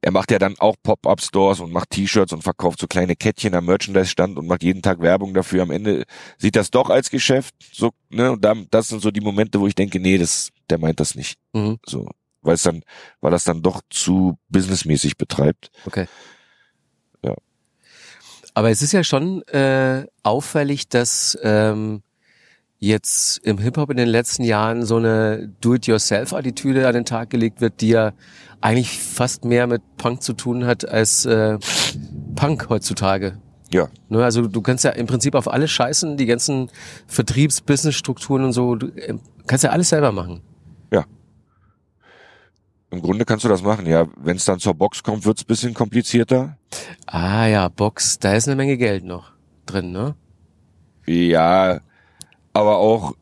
er macht ja dann auch Pop-Up-Stores und macht T-Shirts und verkauft so kleine Kettchen am Merchandise-Stand und macht jeden Tag Werbung dafür. Am Ende sieht das doch als Geschäft. So, ne, und dann, das sind so die Momente, wo ich denke, nee, das, der meint das nicht. Mhm. So, weil es dann, weil das dann doch zu businessmäßig betreibt. Okay. Ja. Aber es ist ja schon äh, auffällig, dass ähm, jetzt im Hip-Hop in den letzten Jahren so eine Do-it-yourself-Attitüde an den Tag gelegt wird, die ja eigentlich fast mehr mit Punk zu tun hat als äh, Punk heutzutage. Ja. Also du kannst ja im Prinzip auf alles scheißen, die ganzen Vertriebs-Business-Strukturen und so, du kannst ja alles selber machen. Ja. Im Grunde kannst du das machen, ja. Wenn es dann zur Box kommt, wird's ein bisschen komplizierter. Ah ja, Box, da ist eine Menge Geld noch drin, ne? Ja, aber auch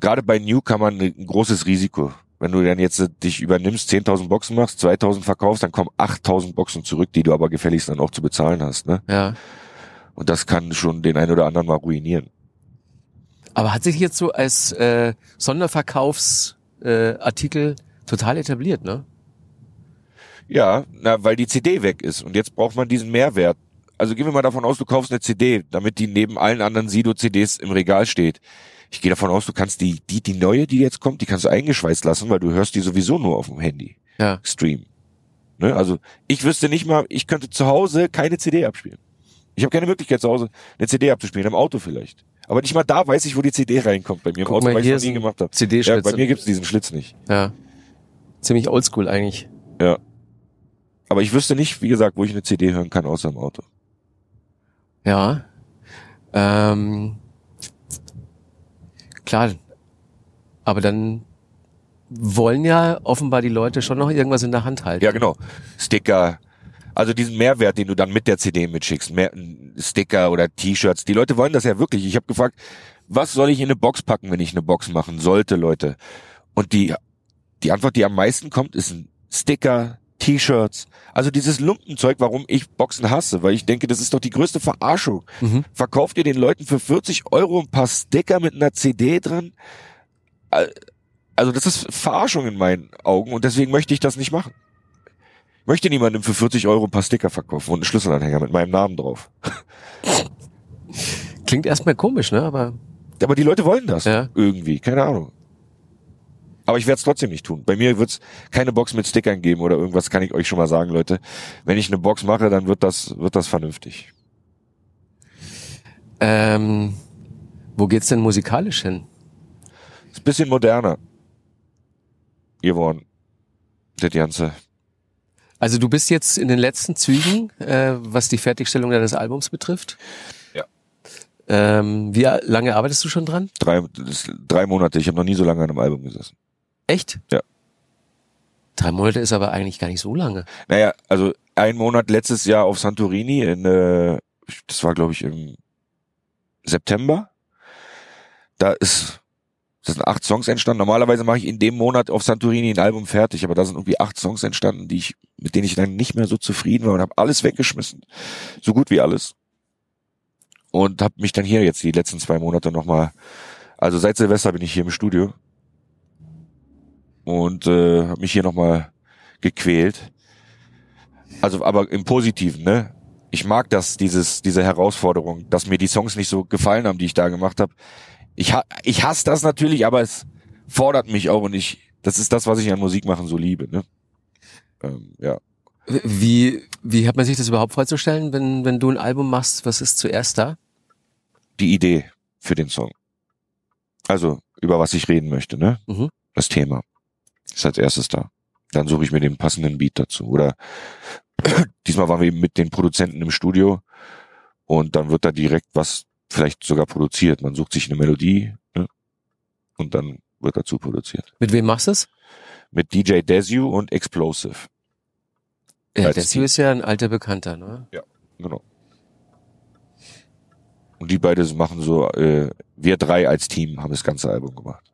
gerade bei Newcomern ein großes Risiko. Wenn du dann jetzt dich übernimmst, zehntausend Boxen machst, zweitausend verkaufst, dann kommen achttausend Boxen zurück, die du aber gefälligst dann auch zu bezahlen hast, ne? Ja. Und das kann schon den einen oder anderen mal ruinieren. Aber hat sich jetzt so als äh, Sonderverkaufsartikel äh, total etabliert, ne? Ja, na, weil die C D weg ist und jetzt braucht man diesen Mehrwert. Also gehen wir mal davon aus, du kaufst eine C D, damit die neben allen anderen Sido-C Ds im Regal steht. Ich gehe davon aus, du kannst die die die neue, die jetzt kommt, die kannst du eingeschweißt lassen, weil du hörst die sowieso nur auf dem Handy. Ja. Stream. Ne? Also ich wüsste nicht mal, ich könnte zu Hause keine C D abspielen. Ich habe keine Möglichkeit zu Hause eine C D abzuspielen, im Auto vielleicht. Aber nicht mal da weiß ich, wo die C D reinkommt bei mir. Guck mal, hier ist ein C D-Schlitz. Ja, bei mir gibt's diesen Schlitz nicht. Ja. Ziemlich oldschool eigentlich. Ja. Aber ich wüsste nicht, wie gesagt, wo ich eine C D hören kann, außer im Auto. Ja. Ähm, klar. Aber dann wollen ja offenbar die Leute schon noch irgendwas in der Hand halten. Ja, genau. Sticker. Also diesen Mehrwert, den du dann mit der C D mitschickst. Mehr, Sticker oder T-Shirts. Die Leute wollen das ja wirklich. Ich habe gefragt, was soll ich in eine Box packen, wenn ich eine Box machen sollte, Leute? Und die die Antwort, die am meisten kommt, ist ein Sticker, T-Shirts, also dieses Lumpenzeug, warum ich Boxen hasse, weil ich denke, das ist doch die größte Verarschung. Mhm. Verkauft ihr den Leuten für vierzig Euro ein paar Sticker mit einer C D dran? Also das ist Verarschung in meinen Augen und deswegen möchte ich das nicht machen. Ich möchte niemandem für vierzig Euro ein paar Sticker verkaufen und einen Schlüsselanhänger mit meinem Namen drauf. Klingt erstmal komisch, ne? Aber aber die Leute wollen das ja. Irgendwie, keine Ahnung. Aber ich werde es trotzdem nicht tun. Bei mir wird's keine Box mit Stickern geben oder irgendwas, kann ich euch schon mal sagen, Leute. Wenn ich eine Box mache, dann wird das wird das vernünftig. Ähm, wo geht's denn musikalisch hin? Ist ein bisschen moderner geworden, das Ganze. Also du bist jetzt in den letzten Zügen, äh, was die Fertigstellung deines Albums betrifft? Ja. Ähm, wie lange arbeitest du schon dran? Drei, drei Monate. Ich habe noch nie so lange an einem Album gesessen. Echt? Ja. Drei Monate ist aber eigentlich gar nicht so lange. Naja, also ein Monat letztes Jahr auf Santorini, in, äh, das war glaube ich im September. Da ist, das sind acht Songs entstanden. Normalerweise mache ich in dem Monat auf Santorini ein Album fertig, aber da sind irgendwie acht Songs entstanden, die ich, mit denen ich dann nicht mehr so zufrieden war und habe alles weggeschmissen. So gut wie alles. Und habe mich dann hier jetzt die letzten zwei Monate nochmal, also seit Silvester bin ich hier im Studio. Und äh, habe mich hier nochmal gequält. Also aber im Positiven, ne? Ich mag das, dieses diese Herausforderung, dass mir die Songs nicht so gefallen haben, die ich da gemacht habe. Ich ha ich hasse das natürlich, aber es fordert mich auch und ich, das ist das, was ich an Musik machen so liebe, ne? Ähm, ja. Wie wie hat man sich das überhaupt vorzustellen, wenn wenn du ein Album machst, was ist zuerst da? Die Idee für den Song. Also über was ich reden möchte, ne? Mhm. Das Thema ist als erstes da. Dann suche ich mir den passenden Beat dazu. Oder diesmal waren wir eben mit den Produzenten im Studio und dann wird da direkt was vielleicht sogar produziert. Man sucht sich eine Melodie, ne? Und dann wird dazu produziert. Mit wem machst du es? Mit D J Desu und Explosive. Ja, Desu ist ja ein alter Bekannter, ne? Ja, genau. Und die beiden machen so, äh, wir drei als Team haben das ganze Album gemacht.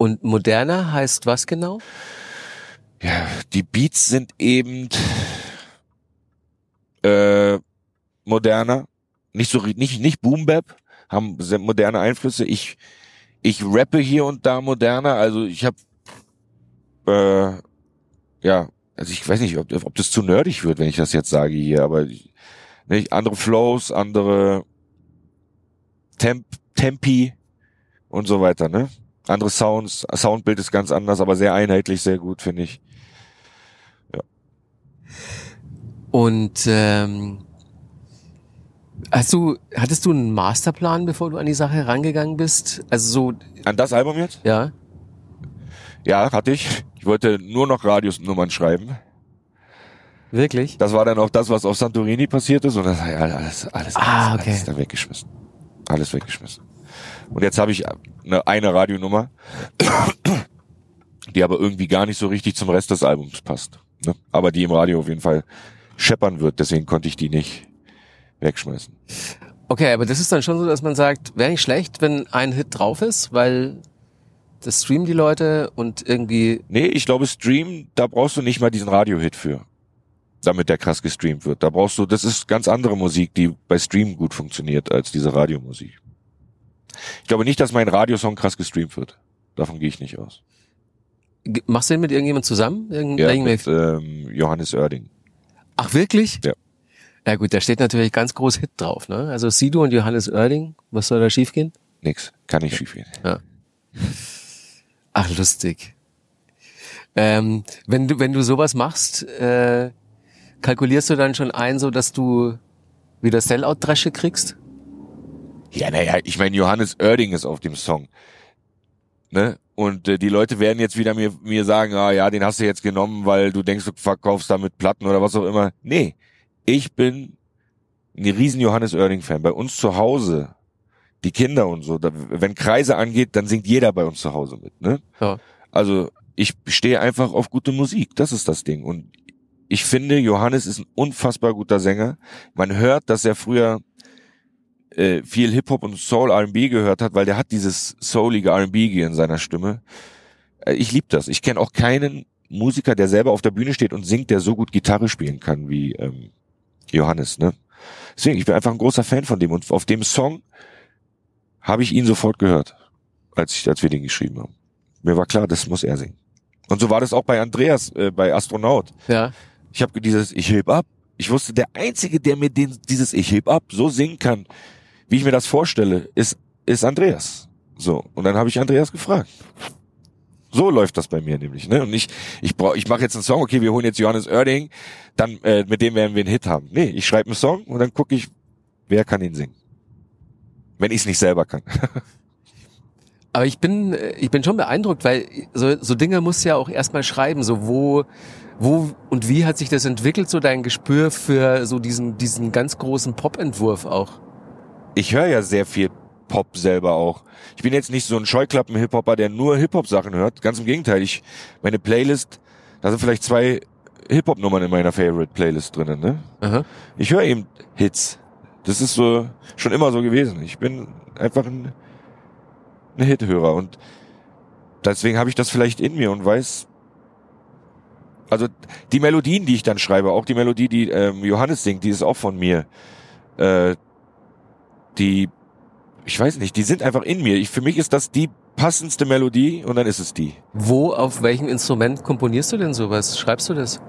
Und moderner heißt was genau? Ja, die Beats sind eben äh, moderner, nicht so nicht nicht Boom Bap, haben moderne Einflüsse. Ich ich rappe hier und da moderner, also ich habe äh, ja, also ich weiß nicht, ob ob das zu nerdig wird, wenn ich das jetzt sage hier, aber nicht andere Flows, andere Temp Tempi und so weiter, ne? Andere Sounds, Soundbild ist ganz anders, aber sehr einheitlich, sehr gut, finde ich. Ja. Und ähm, hast du, hattest du einen Masterplan, bevor du an die Sache herangegangen bist? Also so an das Album jetzt? Ja. Ja, hatte ich. Ich wollte nur noch Radiosnummern schreiben. Wirklich? Das war dann auch das, was auf Santorini passiert ist, und das hat alles, alles, ah, alles, okay. alles dann weggeschmissen. Alles weggeschmissen. Und jetzt habe ich eine, eine Radionummer die aber irgendwie gar nicht so richtig zum Rest des Albums passt. Ne? Aber die im Radio auf jeden Fall scheppern wird, deswegen konnte ich die nicht wegschmeißen. Okay, aber das ist dann schon so, dass man sagt, wäre nicht schlecht, wenn ein Hit drauf ist, weil das streamen die Leute und irgendwie... Nee, ich glaube Stream, da brauchst du nicht mal diesen Radio-Hit für, damit der krass gestreamt wird. Da brauchst du, das ist ganz andere Musik, die bei Stream gut funktioniert als diese Radiomusik. Ich glaube nicht, dass mein Radiosong krass gestreamt wird. Davon gehe ich nicht aus. Machst du den mit irgendjemand zusammen? Irgend- ja, mit ähm, Johannes Oerding. Ach, wirklich? Ja. Na gut, da steht natürlich ganz groß Hit drauf, ne? Also Sido und Johannes Oerding, was soll da schiefgehen? Nix, kann nicht schiefgehen. Ja. Ach, lustig. Ähm, wenn du wenn du sowas machst, äh, kalkulierst du dann schon ein, so dass du wieder Sellout-Dresche kriegst? Ja, naja, ich meine, Johannes Oerding ist auf dem Song, ne? Und äh, die Leute werden jetzt wieder mir mir sagen, ah ja, den hast du jetzt genommen, weil du denkst, du verkaufst damit Platten oder was auch immer. Nee, ich bin ein riesen Johannes Oerding-Fan. Bei uns zu Hause, die Kinder und so, da, wenn Kreise angeht, dann singt jeder bei uns zu Hause mit, ne? Ja. Also ich stehe einfach auf gute Musik, das ist das Ding. Und ich finde, Johannes ist ein unfassbar guter Sänger. Man hört, dass er früher äh, viel Hip-Hop und Soul-R and B gehört hat, weil der hat dieses soulige R and B in seiner Stimme. Äh, ich liebe das. Ich kenne auch keinen Musiker, der selber auf der Bühne steht und singt, der so gut Gitarre spielen kann wie ähm, Johannes, ne? Deswegen, ich bin einfach ein großer Fan von dem. Und auf dem Song habe ich ihn sofort gehört, als ich, als wir den geschrieben haben. Mir war klar, das muss er singen. Und so war das auch bei Andreas, äh, bei Astronaut. Ja. Ich habe dieses Ich heb ab. Ich wusste, der Einzige, der mir den, dieses Ich heb ab so singen kann, wie ich mir das vorstelle, ist ist Andreas. So, und dann habe ich Andreas gefragt. So läuft das bei mir nämlich, ne? Und ich ich brauch, ich mache jetzt einen Song, okay, wir holen jetzt Johannes Oerding, dann äh, mit dem werden wir einen Hit haben. Nee, ich schreibe einen Song und dann gucke ich, wer kann ihn singen. Wenn ich es nicht selber kann. Aber ich bin ich bin schon beeindruckt, weil so so Dinge musst du ja auch erstmal schreiben, so wo wo und wie hat sich das entwickelt, so dein Gespür für so diesen diesen ganz großen Pop-Entwurf auch. Ich höre ja sehr viel Pop selber auch. Ich bin jetzt nicht so ein Scheuklappen-Hip-Hopper, der nur Hip-Hop-Sachen hört. Ganz im Gegenteil, ich meine Playlist, da sind vielleicht zwei Hip-Hop-Nummern in meiner Favorite-Playlist drinnen, ne? Aha. Ich höre eben Hits. Das ist so schon immer so gewesen. Ich bin einfach ein, ein Hithörer und deswegen habe ich das vielleicht in mir und weiß, also die Melodien, die ich dann schreibe, auch die Melodie, die ähm, Johannes singt, die ist auch von mir. Äh, die, ich weiß nicht, die sind einfach in mir. Ich, für mich ist das die passendste Melodie und dann ist es die. Wo, auf welchem Instrument komponierst du denn sowas? Schreibst du das?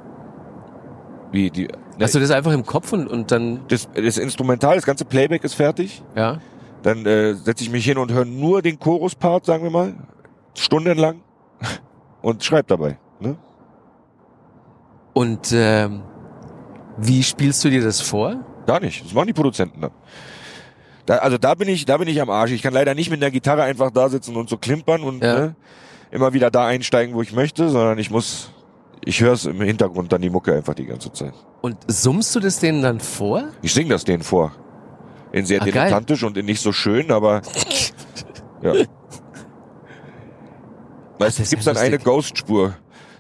Wie die? Hast du das einfach im Kopf und, und dann... Das, das Instrumental, das ganze Playback ist fertig. Ja. Dann äh, setze ich mich hin und höre nur den Chorus-Part, sagen wir mal, stundenlang und schreibe dabei. Ne? Und ähm, wie spielst du dir das vor? Gar nicht, das machen die Produzenten dann. Da, also da bin ich da bin ich am Arsch. Ich kann leider nicht mit einer Gitarre einfach da sitzen und so klimpern und ja. ne, immer wieder da einsteigen, wo ich möchte, sondern ich muss... Ich höre es im Hintergrund dann die Mucke einfach die ganze Zeit. Und summst du das denen dann vor? Ich singe das denen vor. In sehr ah, dilettantisch und in nicht so schön, aber ja. Weißt, es gibt dann eine Ghost-Spur,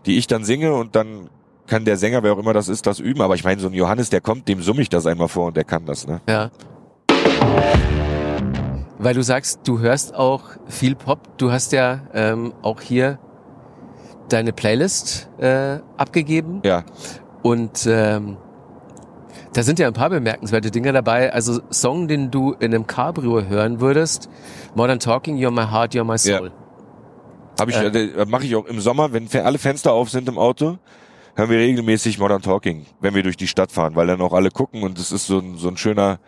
die ich dann singe und dann kann der Sänger, wer auch immer das ist, das üben. Aber ich meine, so ein Johannes, der kommt, dem summe ich das einmal vor und der kann das, ne? Ja. Weil du sagst, du hörst auch viel Pop. Du hast ja ähm, auch hier deine Playlist äh, abgegeben. Ja. Und ähm, da sind ja ein paar bemerkenswerte Dinge dabei. Also Song, den du in einem Cabrio hören würdest, Modern Talking, You're My Heart, You're My Soul. Ja. Hab ich, äh, mache ich auch im Sommer, wenn alle Fenster auf sind im Auto, hören wir regelmäßig Modern Talking, wenn wir durch die Stadt fahren, weil dann auch alle gucken und es ist so ein, so ein schöner,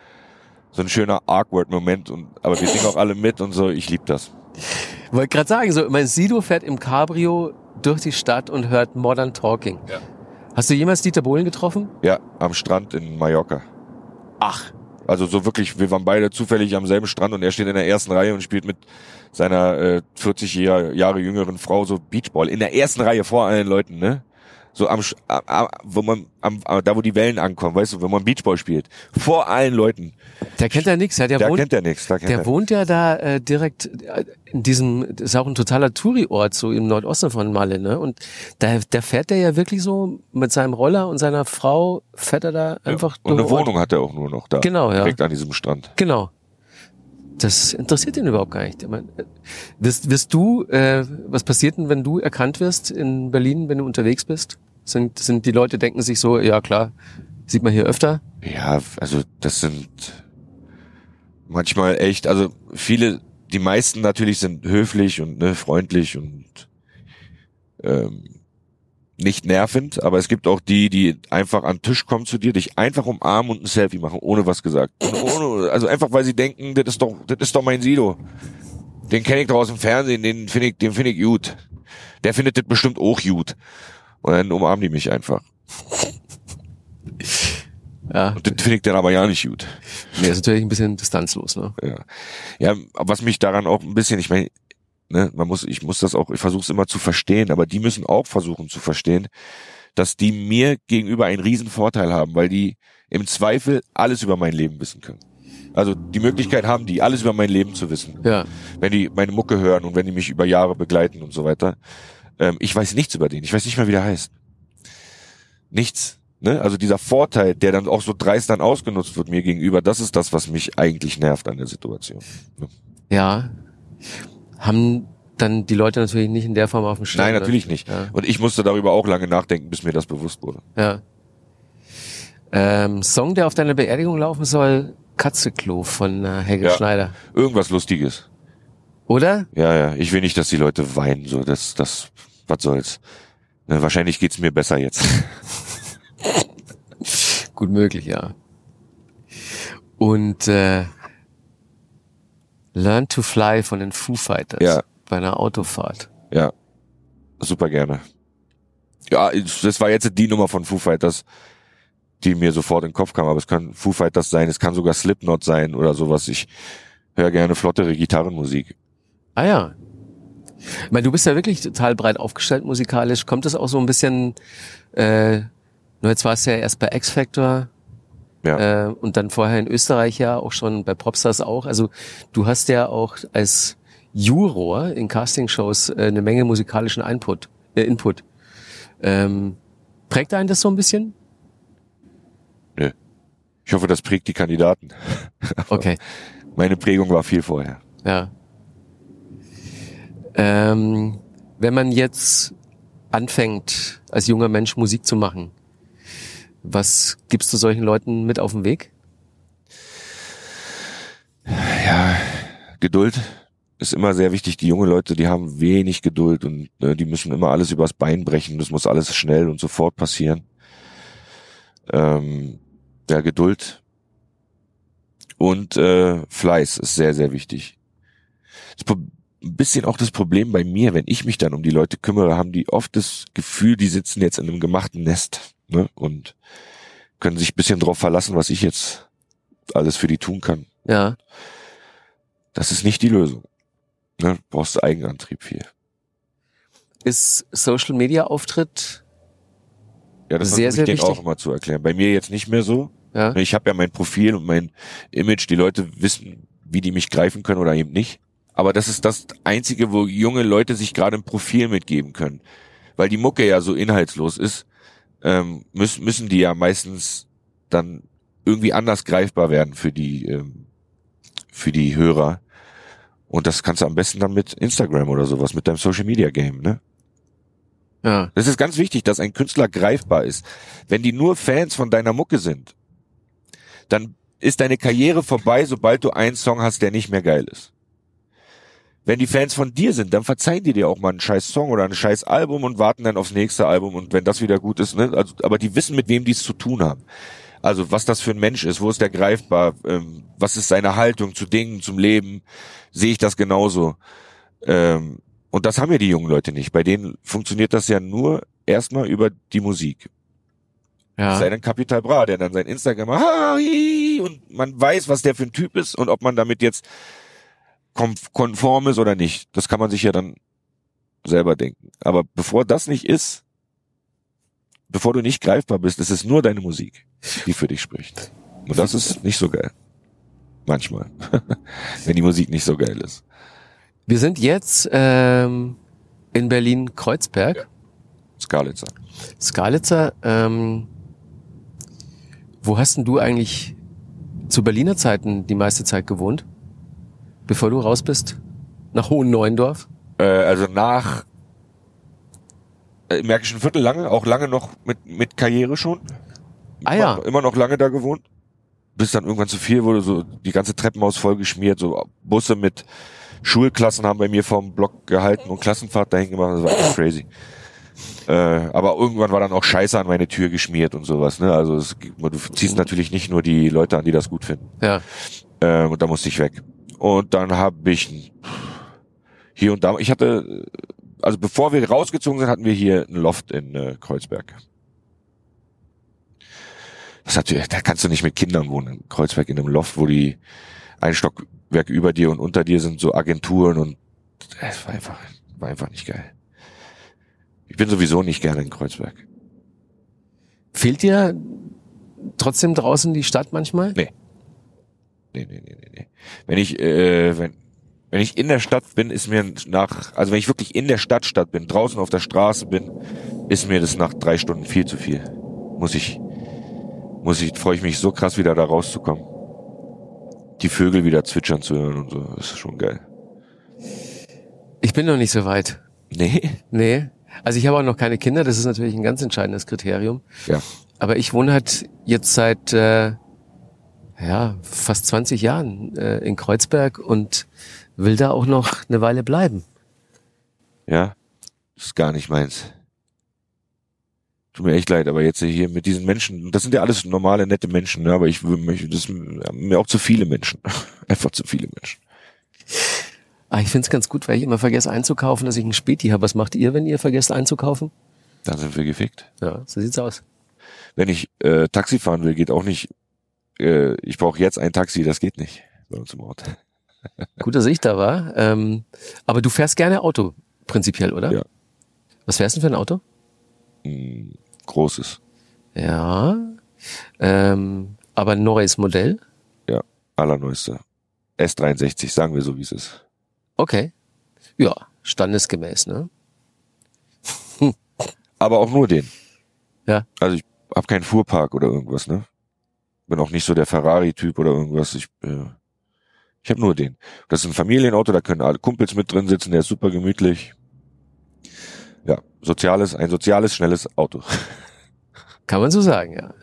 so ein schöner Awkward-Moment. Und aber wir singen auch alle mit und so. Ich liebe das. Wollte gerade sagen, so mein Sido fährt im Cabrio durch die Stadt und hört Modern Talking. Ja. Hast du jemals Dieter Bohlen getroffen? Ja, am Strand in Mallorca. Ach. Also so wirklich, wir waren beide zufällig am selben Strand und er steht in der ersten Reihe und spielt mit seiner äh, vierzig Jahre jüngeren Frau so Beachball. In der ersten Reihe vor allen Leuten, ne? so am, am wo man am, da wo die Wellen ankommen, weißt du, wenn man Beachball spielt, vor allen Leuten. Der kennt ja nichts, der, der wohnt, kennt ja nichts. Der, der wohnt ja da äh, direkt in diesem, das ist auch ein totaler Touri-Ort so im Nordosten von Malle, ne? Und da, da fährt der ja wirklich so mit seinem Roller und seiner Frau fährt er da einfach ja, und durch. Und eine Wohnung hat er auch nur noch da. Genau, ja. Direkt an diesem Strand. Genau. Das interessiert ihn überhaupt gar nicht. Ich meine, wirst, wirst du, äh, was passiert denn, wenn du erkannt wirst in Berlin, wenn du unterwegs bist? Sind, sind die Leute, denken sich so, ja klar, sieht man hier öfter? Ja, also das sind manchmal echt, also viele, die meisten natürlich sind höflich und ne, freundlich und ähm, nicht nervend, aber es gibt auch die, die einfach an den Tisch kommen zu dir, dich einfach umarmen und ein Selfie machen, ohne was gesagt. Ohne, also einfach, weil sie denken, das ist doch, das ist doch mein Sido. Den kenne ich doch aus dem Fernsehen, den finde ich, den finde ich gut. Der findet das bestimmt auch gut. Und dann umarmen die mich einfach. Ja. Und das finde ich dann aber ja nicht gut. Nee, ist natürlich ein bisschen distanzlos, ne? Ja. Ja, was mich daran auch ein bisschen, ich meine, ne, man muss, ich muss das auch, ich versuche es immer zu verstehen, aber die müssen auch versuchen zu verstehen, dass die mir gegenüber einen riesen Vorteil haben, weil die im Zweifel alles über mein Leben wissen können. Also die Möglichkeit haben die, alles über mein Leben zu wissen. Ja. Wenn die meine Mucke hören und wenn die mich über Jahre begleiten und so weiter. Ähm, ich weiß nichts über den, ich weiß nicht mal, wie der heißt. Nichts. Ne? Also dieser Vorteil, der dann auch so dreist dann ausgenutzt wird mir gegenüber, das ist das, was mich eigentlich nervt an der Situation. Ne? Ja. Haben dann die Leute natürlich nicht in der Form auf dem Stand. Nein, natürlich nicht. Ja. Und ich musste darüber auch lange nachdenken, bis mir das bewusst wurde. Ja. Ähm, Song, der auf deiner Beerdigung laufen soll, Katzeklo von äh, Helge ja. Schneider. Irgendwas Lustiges. Oder? Ja, ja. Ich will nicht, dass die Leute weinen. So, das, das, was soll's. Na, wahrscheinlich geht's mir besser jetzt. Gut möglich, ja. Und äh, Learn to Fly von den Foo Fighters. Ja. Bei einer Autofahrt. Ja. Super gerne. Ja, das war jetzt die Nummer von Foo Fighters, die mir sofort in den Kopf kam. Aber es kann Foo Fighters sein, es kann sogar Slipknot sein oder sowas. Ich höre gerne flottere Gitarrenmusik. Ah ja. Ich meine, du bist ja wirklich total breit aufgestellt musikalisch. Kommt das auch so ein bisschen, äh, nur jetzt warst du ja erst bei X-Factor. Ja. Äh, und dann vorher in Österreich ja auch schon bei Popstars auch. Also du hast ja auch als Juror in Castingshows äh, eine Menge musikalischen Input. Äh, Input. Ähm, prägt einen das so ein bisschen? Nö. Ich hoffe, das prägt die Kandidaten. Okay. Meine Prägung war viel vorher. Ja. Ähm, wenn man jetzt anfängt, als junger Mensch Musik zu machen, was gibst du solchen Leuten mit auf den Weg? Ja, Geduld ist immer sehr wichtig. Die jungen Leute, die haben wenig Geduld und äh, die müssen immer alles übers Bein brechen. Das muss alles schnell und sofort passieren. Ähm, ja, Geduld und äh, Fleiß ist sehr, sehr wichtig. Das Pro- ein bisschen auch das Problem bei mir, wenn ich mich dann um die Leute kümmere, haben die oft das Gefühl, die sitzen jetzt in einem gemachten Nest. Ne? Und können sich ein bisschen drauf verlassen, was ich jetzt alles für die tun kann. Ja. Das ist nicht die Lösung. Ne? Du brauchst Eigenantrieb viel. Ist Social Media Auftritt ja, das sehr, sehr wichtig? Ja, das ist auch immer zu erklären. Bei mir jetzt nicht mehr so. Ja. Ich habe ja mein Profil und mein Image. Die Leute wissen, wie die mich greifen können oder eben nicht. Aber das ist das Einzige, wo junge Leute sich gerade ein Profil mitgeben können. Weil die Mucke ja so inhaltslos ist. Ähm, müssen, müssen die ja meistens dann irgendwie anders greifbar werden für die, ähm, für die Hörer. Und das kannst du am besten dann mit Instagram oder sowas, mit deinem Social Media Game, ne? Ja. Das ist ganz wichtig, dass ein Künstler greifbar ist. Wenn die nur Fans von deiner Mucke sind, dann ist deine Karriere vorbei, sobald du einen Song hast, der nicht mehr geil ist. Wenn die Fans von dir sind, dann verzeihen die dir auch mal einen scheiß Song oder ein scheiß Album und warten dann aufs nächste Album und wenn das wieder gut ist, ne, also, aber die wissen, mit wem die es zu tun haben. Also, was das für ein Mensch ist, wo ist der greifbar, ähm, was ist seine Haltung zu Dingen, zum Leben, sehe ich das genauso. Ähm, und das haben ja die jungen Leute nicht. Bei denen funktioniert das ja nur erstmal über die Musik. Ja. Sei dann Capital Bra, der dann sein Instagram und man weiß, was der für ein Typ ist und ob man damit jetzt konform ist oder nicht. Das kann man sich ja dann selber denken. Aber bevor das nicht ist, bevor du nicht greifbar bist, ist es nur deine Musik, die für dich spricht. Und das ist nicht so geil. Manchmal. Wenn die Musik nicht so geil ist. Wir sind jetzt ähm, in Berlin-Kreuzberg. Ja. Skalitzer. Skalitzer. Ähm, wo hast denn du eigentlich zu Berliner Zeiten die meiste Zeit gewohnt? Bevor du raus bist? Nach Hohenneuendorf? Äh, also nach im Märkischen Viertel lange, auch lange noch mit mit Karriere schon. Ah ja. Immer, immer noch lange da gewohnt. Bis dann irgendwann zu viel wurde, so die ganze Treppenhaus voll geschmiert, so Busse mit Schulklassen haben bei mir vorm Block gehalten und Klassenfahrt dahin gemacht, das war echt crazy. Äh, aber irgendwann war dann auch Scheiße an meine Tür geschmiert und sowas, ne? Also es, du ziehst natürlich nicht nur die Leute an, die das gut finden. Ja. Äh, und da musste ich weg. Und dann habe ich hier und da, ich hatte, also bevor wir rausgezogen sind, hatten wir hier einen Loft in äh, Kreuzberg. Das hat, da kannst du nicht mit Kindern wohnen in Kreuzberg, in einem Loft, wo die ein Stockwerk über dir und unter dir sind so Agenturen und es war einfach, war einfach nicht geil. Ich bin sowieso nicht gerne in Kreuzberg. Fehlt dir trotzdem draußen die Stadt manchmal? Nee. Nee, nee, nee, nee. Wenn ich, äh, wenn, wenn ich in der Stadt bin, ist mir nach, also wenn ich wirklich in der Stadt, Stadt bin, draußen auf der Straße bin, ist mir das nach drei Stunden viel zu viel. Muss ich, muss ich, freue ich mich so krass wieder da rauszukommen. Die Vögel wieder zwitschern zu hören und so, das ist schon geil. Ich bin noch nicht so weit. Nee? Nee. Also ich habe auch noch keine Kinder, das ist natürlich ein ganz entscheidendes Kriterium. Ja. Aber ich wohne halt jetzt seit, äh, ja, fast zwanzig Jahren äh, in Kreuzberg und will da auch noch eine Weile bleiben. Ja, ist gar nicht meins. Tut mir echt leid, aber jetzt hier mit diesen Menschen, das sind ja alles normale, nette Menschen, ne? Aber ich möchte, das haben mir auch zu viele Menschen. Einfach zu viele Menschen. Ah, ich find's ganz gut, weil ich immer vergesse einzukaufen, dass ich einen Späti habe. Was macht ihr, wenn ihr vergesst einzukaufen? Da sind wir gefickt. Ja, so sieht's aus. Wenn ich äh, Taxi fahren will, geht auch nicht. Äh, ich brauche jetzt ein Taxi, das geht nicht bei uns im Ort. Gut, dass ich da war. Ähm, aber du fährst gerne Auto, prinzipiell, oder? Ja. Was fährst du denn für ein Auto? Hm, großes. Ja. Ähm, aber neues Modell? Ja, allerneueste. S dreiundsechzig, sagen wir so, wie es ist. Okay. Ja, standesgemäß, ne? Hm. Aber auch nur den. Ja. Also ich habe keinen Fuhrpark oder irgendwas, ne? Bin auch nicht so der Ferrari-Typ oder irgendwas. Ich, äh, ich habe nur den. Das ist ein Familienauto, da können alle Kumpels mit drin sitzen, der ist super gemütlich. Ja, soziales, ein soziales, schnelles Auto. Kann man so sagen, ja.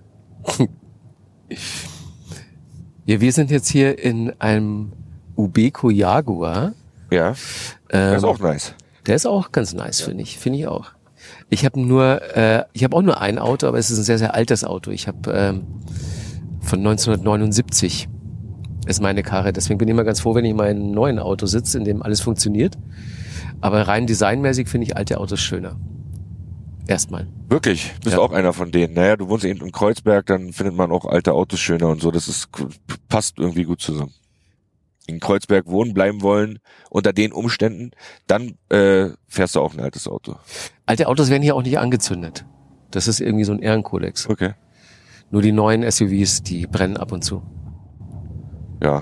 Ja, wir sind jetzt hier in einem Iveco Jaguar. Ja, der ähm, ist auch nice. Der ist auch ganz nice, ja. finde ich, finde ich auch. Ich habe nur, äh, ich habe auch nur ein Auto, aber es ist ein sehr, sehr altes Auto. Ich habe ähm, von neunzehnhundertneunundsiebzig ist meine Karre. Deswegen bin ich immer ganz froh, wenn ich in meinem neuen Auto sitze, in dem alles funktioniert. Aber rein designmäßig finde ich alte Autos schöner. Erstmal. Wirklich? Bist ja. auch einer von denen. Naja, du wohnst eben in Kreuzberg, dann findet man auch alte Autos schöner und so. Das ist, passt irgendwie gut zusammen. In Kreuzberg wohnen, bleiben wollen, unter den Umständen, dann äh, fährst du auch ein altes Auto. Alte Autos werden hier auch nicht angezündet. Das ist irgendwie so ein Ehrenkodex. Okay. Nur die neuen S U Vs, die brennen ab und zu. Ja.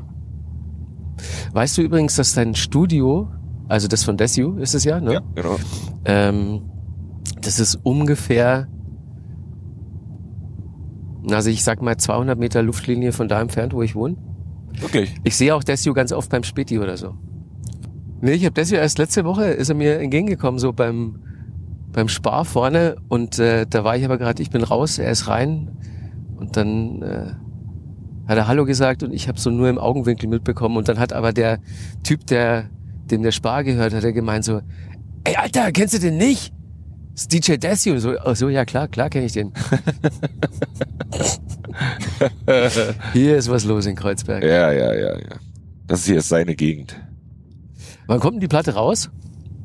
Weißt du übrigens, dass dein Studio, also das von Desiu ist es ja, ne? Ja, genau. Ähm, das ist ungefähr, also ich sag mal zweihundert Meter Luftlinie von da entfernt, wo ich wohne. Wirklich? Ich sehe auch Desiu ganz oft beim Späti oder so. Nee, ich habe Desiu erst letzte Woche, ist er mir entgegengekommen, so beim beim Spar vorne. Und äh, da war ich aber gerade, ich bin raus, er ist rein. Und dann äh, hat er Hallo gesagt und ich habe so nur im Augenwinkel mitbekommen. Und dann hat aber der Typ, der dem der Spar gehört, hat er gemeint so, ey Alter, kennst du den nicht? Das ist D J Desiu. Und so, ach so, ja klar, klar kenne ich den. Hier ist was los in Kreuzberg. Ja, ja, ja, ja. Das hier ist seine Gegend. Wann kommt denn die Platte raus?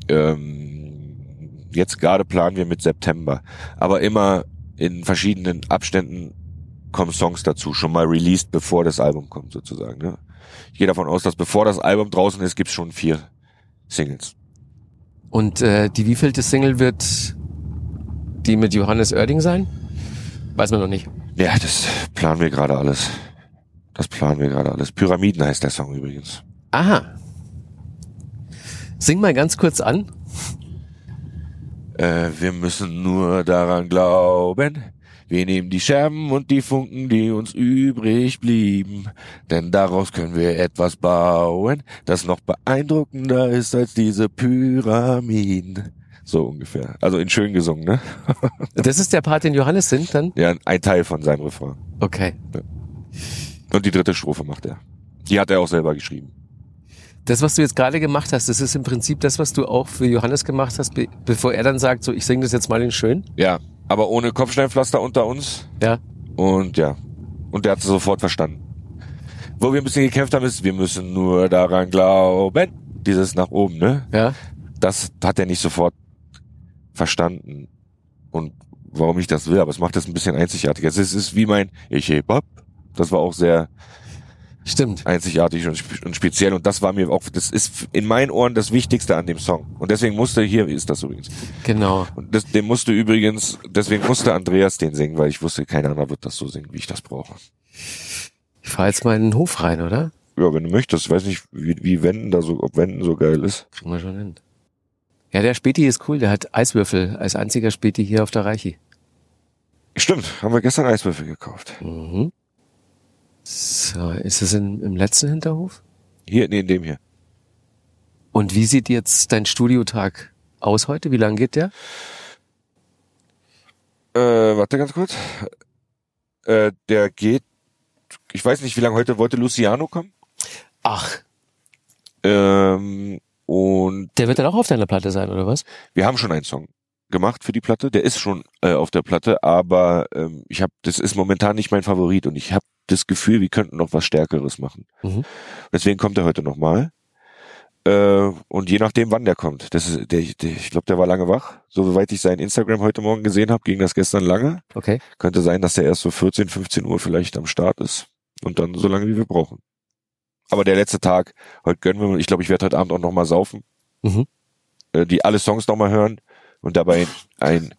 Ähm, jetzt gerade planen wir mit September. Aber immer in verschiedenen Abständen kommen Songs dazu. Schon mal released, bevor das Album kommt, sozusagen. Ne? Ich gehe davon aus, dass bevor das Album draußen ist, gibt's schon vier Singles. Und äh, die wievielte Single wird die mit Johannes Oerding sein? Weiß man noch nicht. Ja, das planen wir gerade alles. Das planen wir gerade alles. Pyramiden heißt der Song übrigens. Aha. Sing mal ganz kurz an. Äh, wir müssen nur daran glauben. Wir nehmen die Scherben und die Funken, die uns übrig blieben. Denn daraus können wir etwas bauen, das noch beeindruckender ist als diese Pyramiden. So ungefähr. Also in schön gesungen, ne? Das ist der Part, den Johannes singt dann? Ja, ein Teil von seinem Refrain. Okay. Ja. Und die dritte Strophe macht er. Die hat er auch selber geschrieben. Das, was du jetzt gerade gemacht hast, das ist im Prinzip das, was du auch für Johannes gemacht hast, be- bevor er dann sagt, so, ich singe das jetzt mal in schön. Ja, aber ohne Kopfsteinpflaster unter uns. Ja. Und ja. Und der hat es sofort verstanden. Wo wir ein bisschen gekämpft haben, ist, wir müssen nur daran glauben. Dieses nach oben, ne? Ja. Das hat er nicht sofort verstanden. Und warum ich das will, aber es macht das ein bisschen einzigartig. Es ist, ist wie mein, ich heb ab. Das war auch sehr Stimmt. einzigartig und, spe- und speziell. Und das war mir auch, das ist in meinen Ohren das Wichtigste an dem Song. Und deswegen musste, hier ist das übrigens. Genau. Und das, den musste übrigens, deswegen musste Andreas den singen, weil ich wusste, kein anderer wird das so singen, wie ich das brauche. Ich fahr jetzt mal in den Hof rein, oder? Ja, wenn du möchtest. Ich weiß nicht, wie, wie Wenden da so, ob Wenden so geil ist. Kriegen wir schon hin. Ja, der Späti ist cool. Der hat Eiswürfel als einziger Späti hier auf der Reichi. Stimmt. Haben wir gestern Eiswürfel gekauft. Mhm. So, ist es in, im letzten Hinterhof? Hier, nee, in dem hier. Und wie sieht jetzt dein Studiotag aus heute? Wie lange geht der? Äh, warte ganz kurz. Äh, der geht, ich weiß nicht, wie lange heute, wollte Luciano kommen? Ach. Ähm, und... Der wird dann auch auf deiner Platte sein, oder was? Wir haben schon einen Song gemacht für die Platte. Der ist schon äh, auf der Platte, aber ähm, ich habe, das ist momentan nicht mein Favorit und ich habe das Gefühl, wir könnten noch was Stärkeres machen. Mhm. Deswegen kommt er heute nochmal. Äh, und je nachdem, wann der kommt. Das ist, der, der, ich glaube, der war lange wach. Soweit ich sein Instagram heute Morgen gesehen habe, ging das gestern lange. Okay. Könnte sein, dass der erst so vierzehn, fünfzehn Uhr vielleicht am Start ist und dann so lange, wie wir brauchen. Aber der letzte Tag, heute gönnen wir, ich glaube, ich werde heute Abend auch nochmal saufen. Mhm. Äh, die alle Songs nochmal hören. Und dabei ein,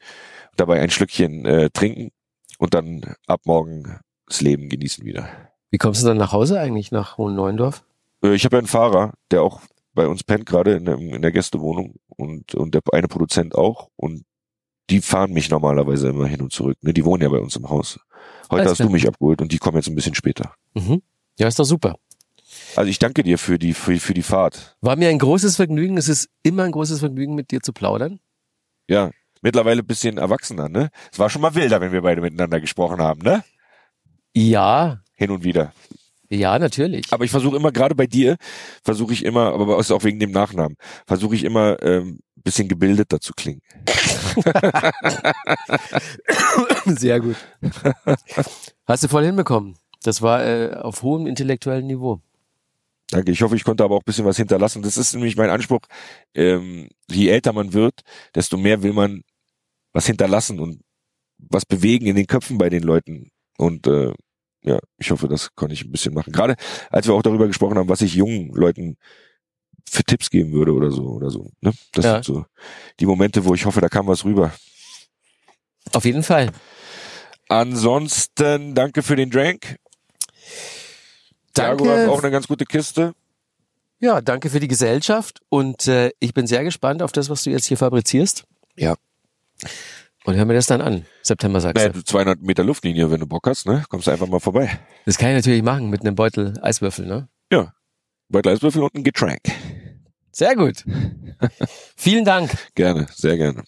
dabei ein Schlückchen äh, trinken und dann ab morgen das Leben genießen wieder. Wie kommst du dann nach Hause eigentlich, nach Hohenneuendorf? Äh, ich habe ja einen Fahrer, der auch bei uns pennt gerade in, in der Gästewohnung und, und der eine Produzent auch. Und die fahren mich normalerweise immer hin und zurück. Ne? Die wohnen ja bei uns im Haus. Heute Alles hast klar. du mich abgeholt und die kommen jetzt ein bisschen später. Mhm. Ja, ist doch super. Also ich danke dir für die, für, für die Fahrt. War mir ein großes Vergnügen. Es ist immer ein großes Vergnügen, mit dir zu plaudern. Ja, mittlerweile ein bisschen erwachsener, ne? Es war schon mal wilder, wenn wir beide miteinander gesprochen haben, ne? Ja. Hin und wieder. Ja, natürlich. Aber ich versuche immer, gerade bei dir, versuche ich immer, aber auch wegen dem Nachnamen, versuche ich immer, ähm, ein bisschen gebildeter zu klingen. Sehr gut. Hast du voll hinbekommen. Das war äh, auf hohem intellektuellen Niveau. Danke, ich hoffe, ich konnte aber auch ein bisschen was hinterlassen. Das ist nämlich mein Anspruch. Ähm, je älter man wird, desto mehr will man was hinterlassen und was bewegen in den Köpfen bei den Leuten. Und äh, ja, ich hoffe, das konnte ich ein bisschen machen. Gerade als wir auch darüber gesprochen haben, was ich jungen Leuten für Tipps geben würde oder so oder so. Ne? Das ja. sind so die Momente, wo ich hoffe, da kam was rüber. Auf jeden Fall. Ansonsten danke für den Drink. Danke. Jaguar ist auch eine ganz gute Kiste. Ja, danke für die Gesellschaft und äh, ich bin sehr gespannt auf das, was du jetzt hier fabrizierst. Ja. Und hör mir das dann an. September sagst naja, du. zweihundert Meter Luftlinie, wenn du Bock hast, ne? Kommst du einfach mal vorbei. Das kann ich natürlich machen mit einem Beutel Eiswürfel, ne? Ja. Beutel Eiswürfel und ein Getränk. Sehr gut. Vielen Dank. Gerne, sehr gerne.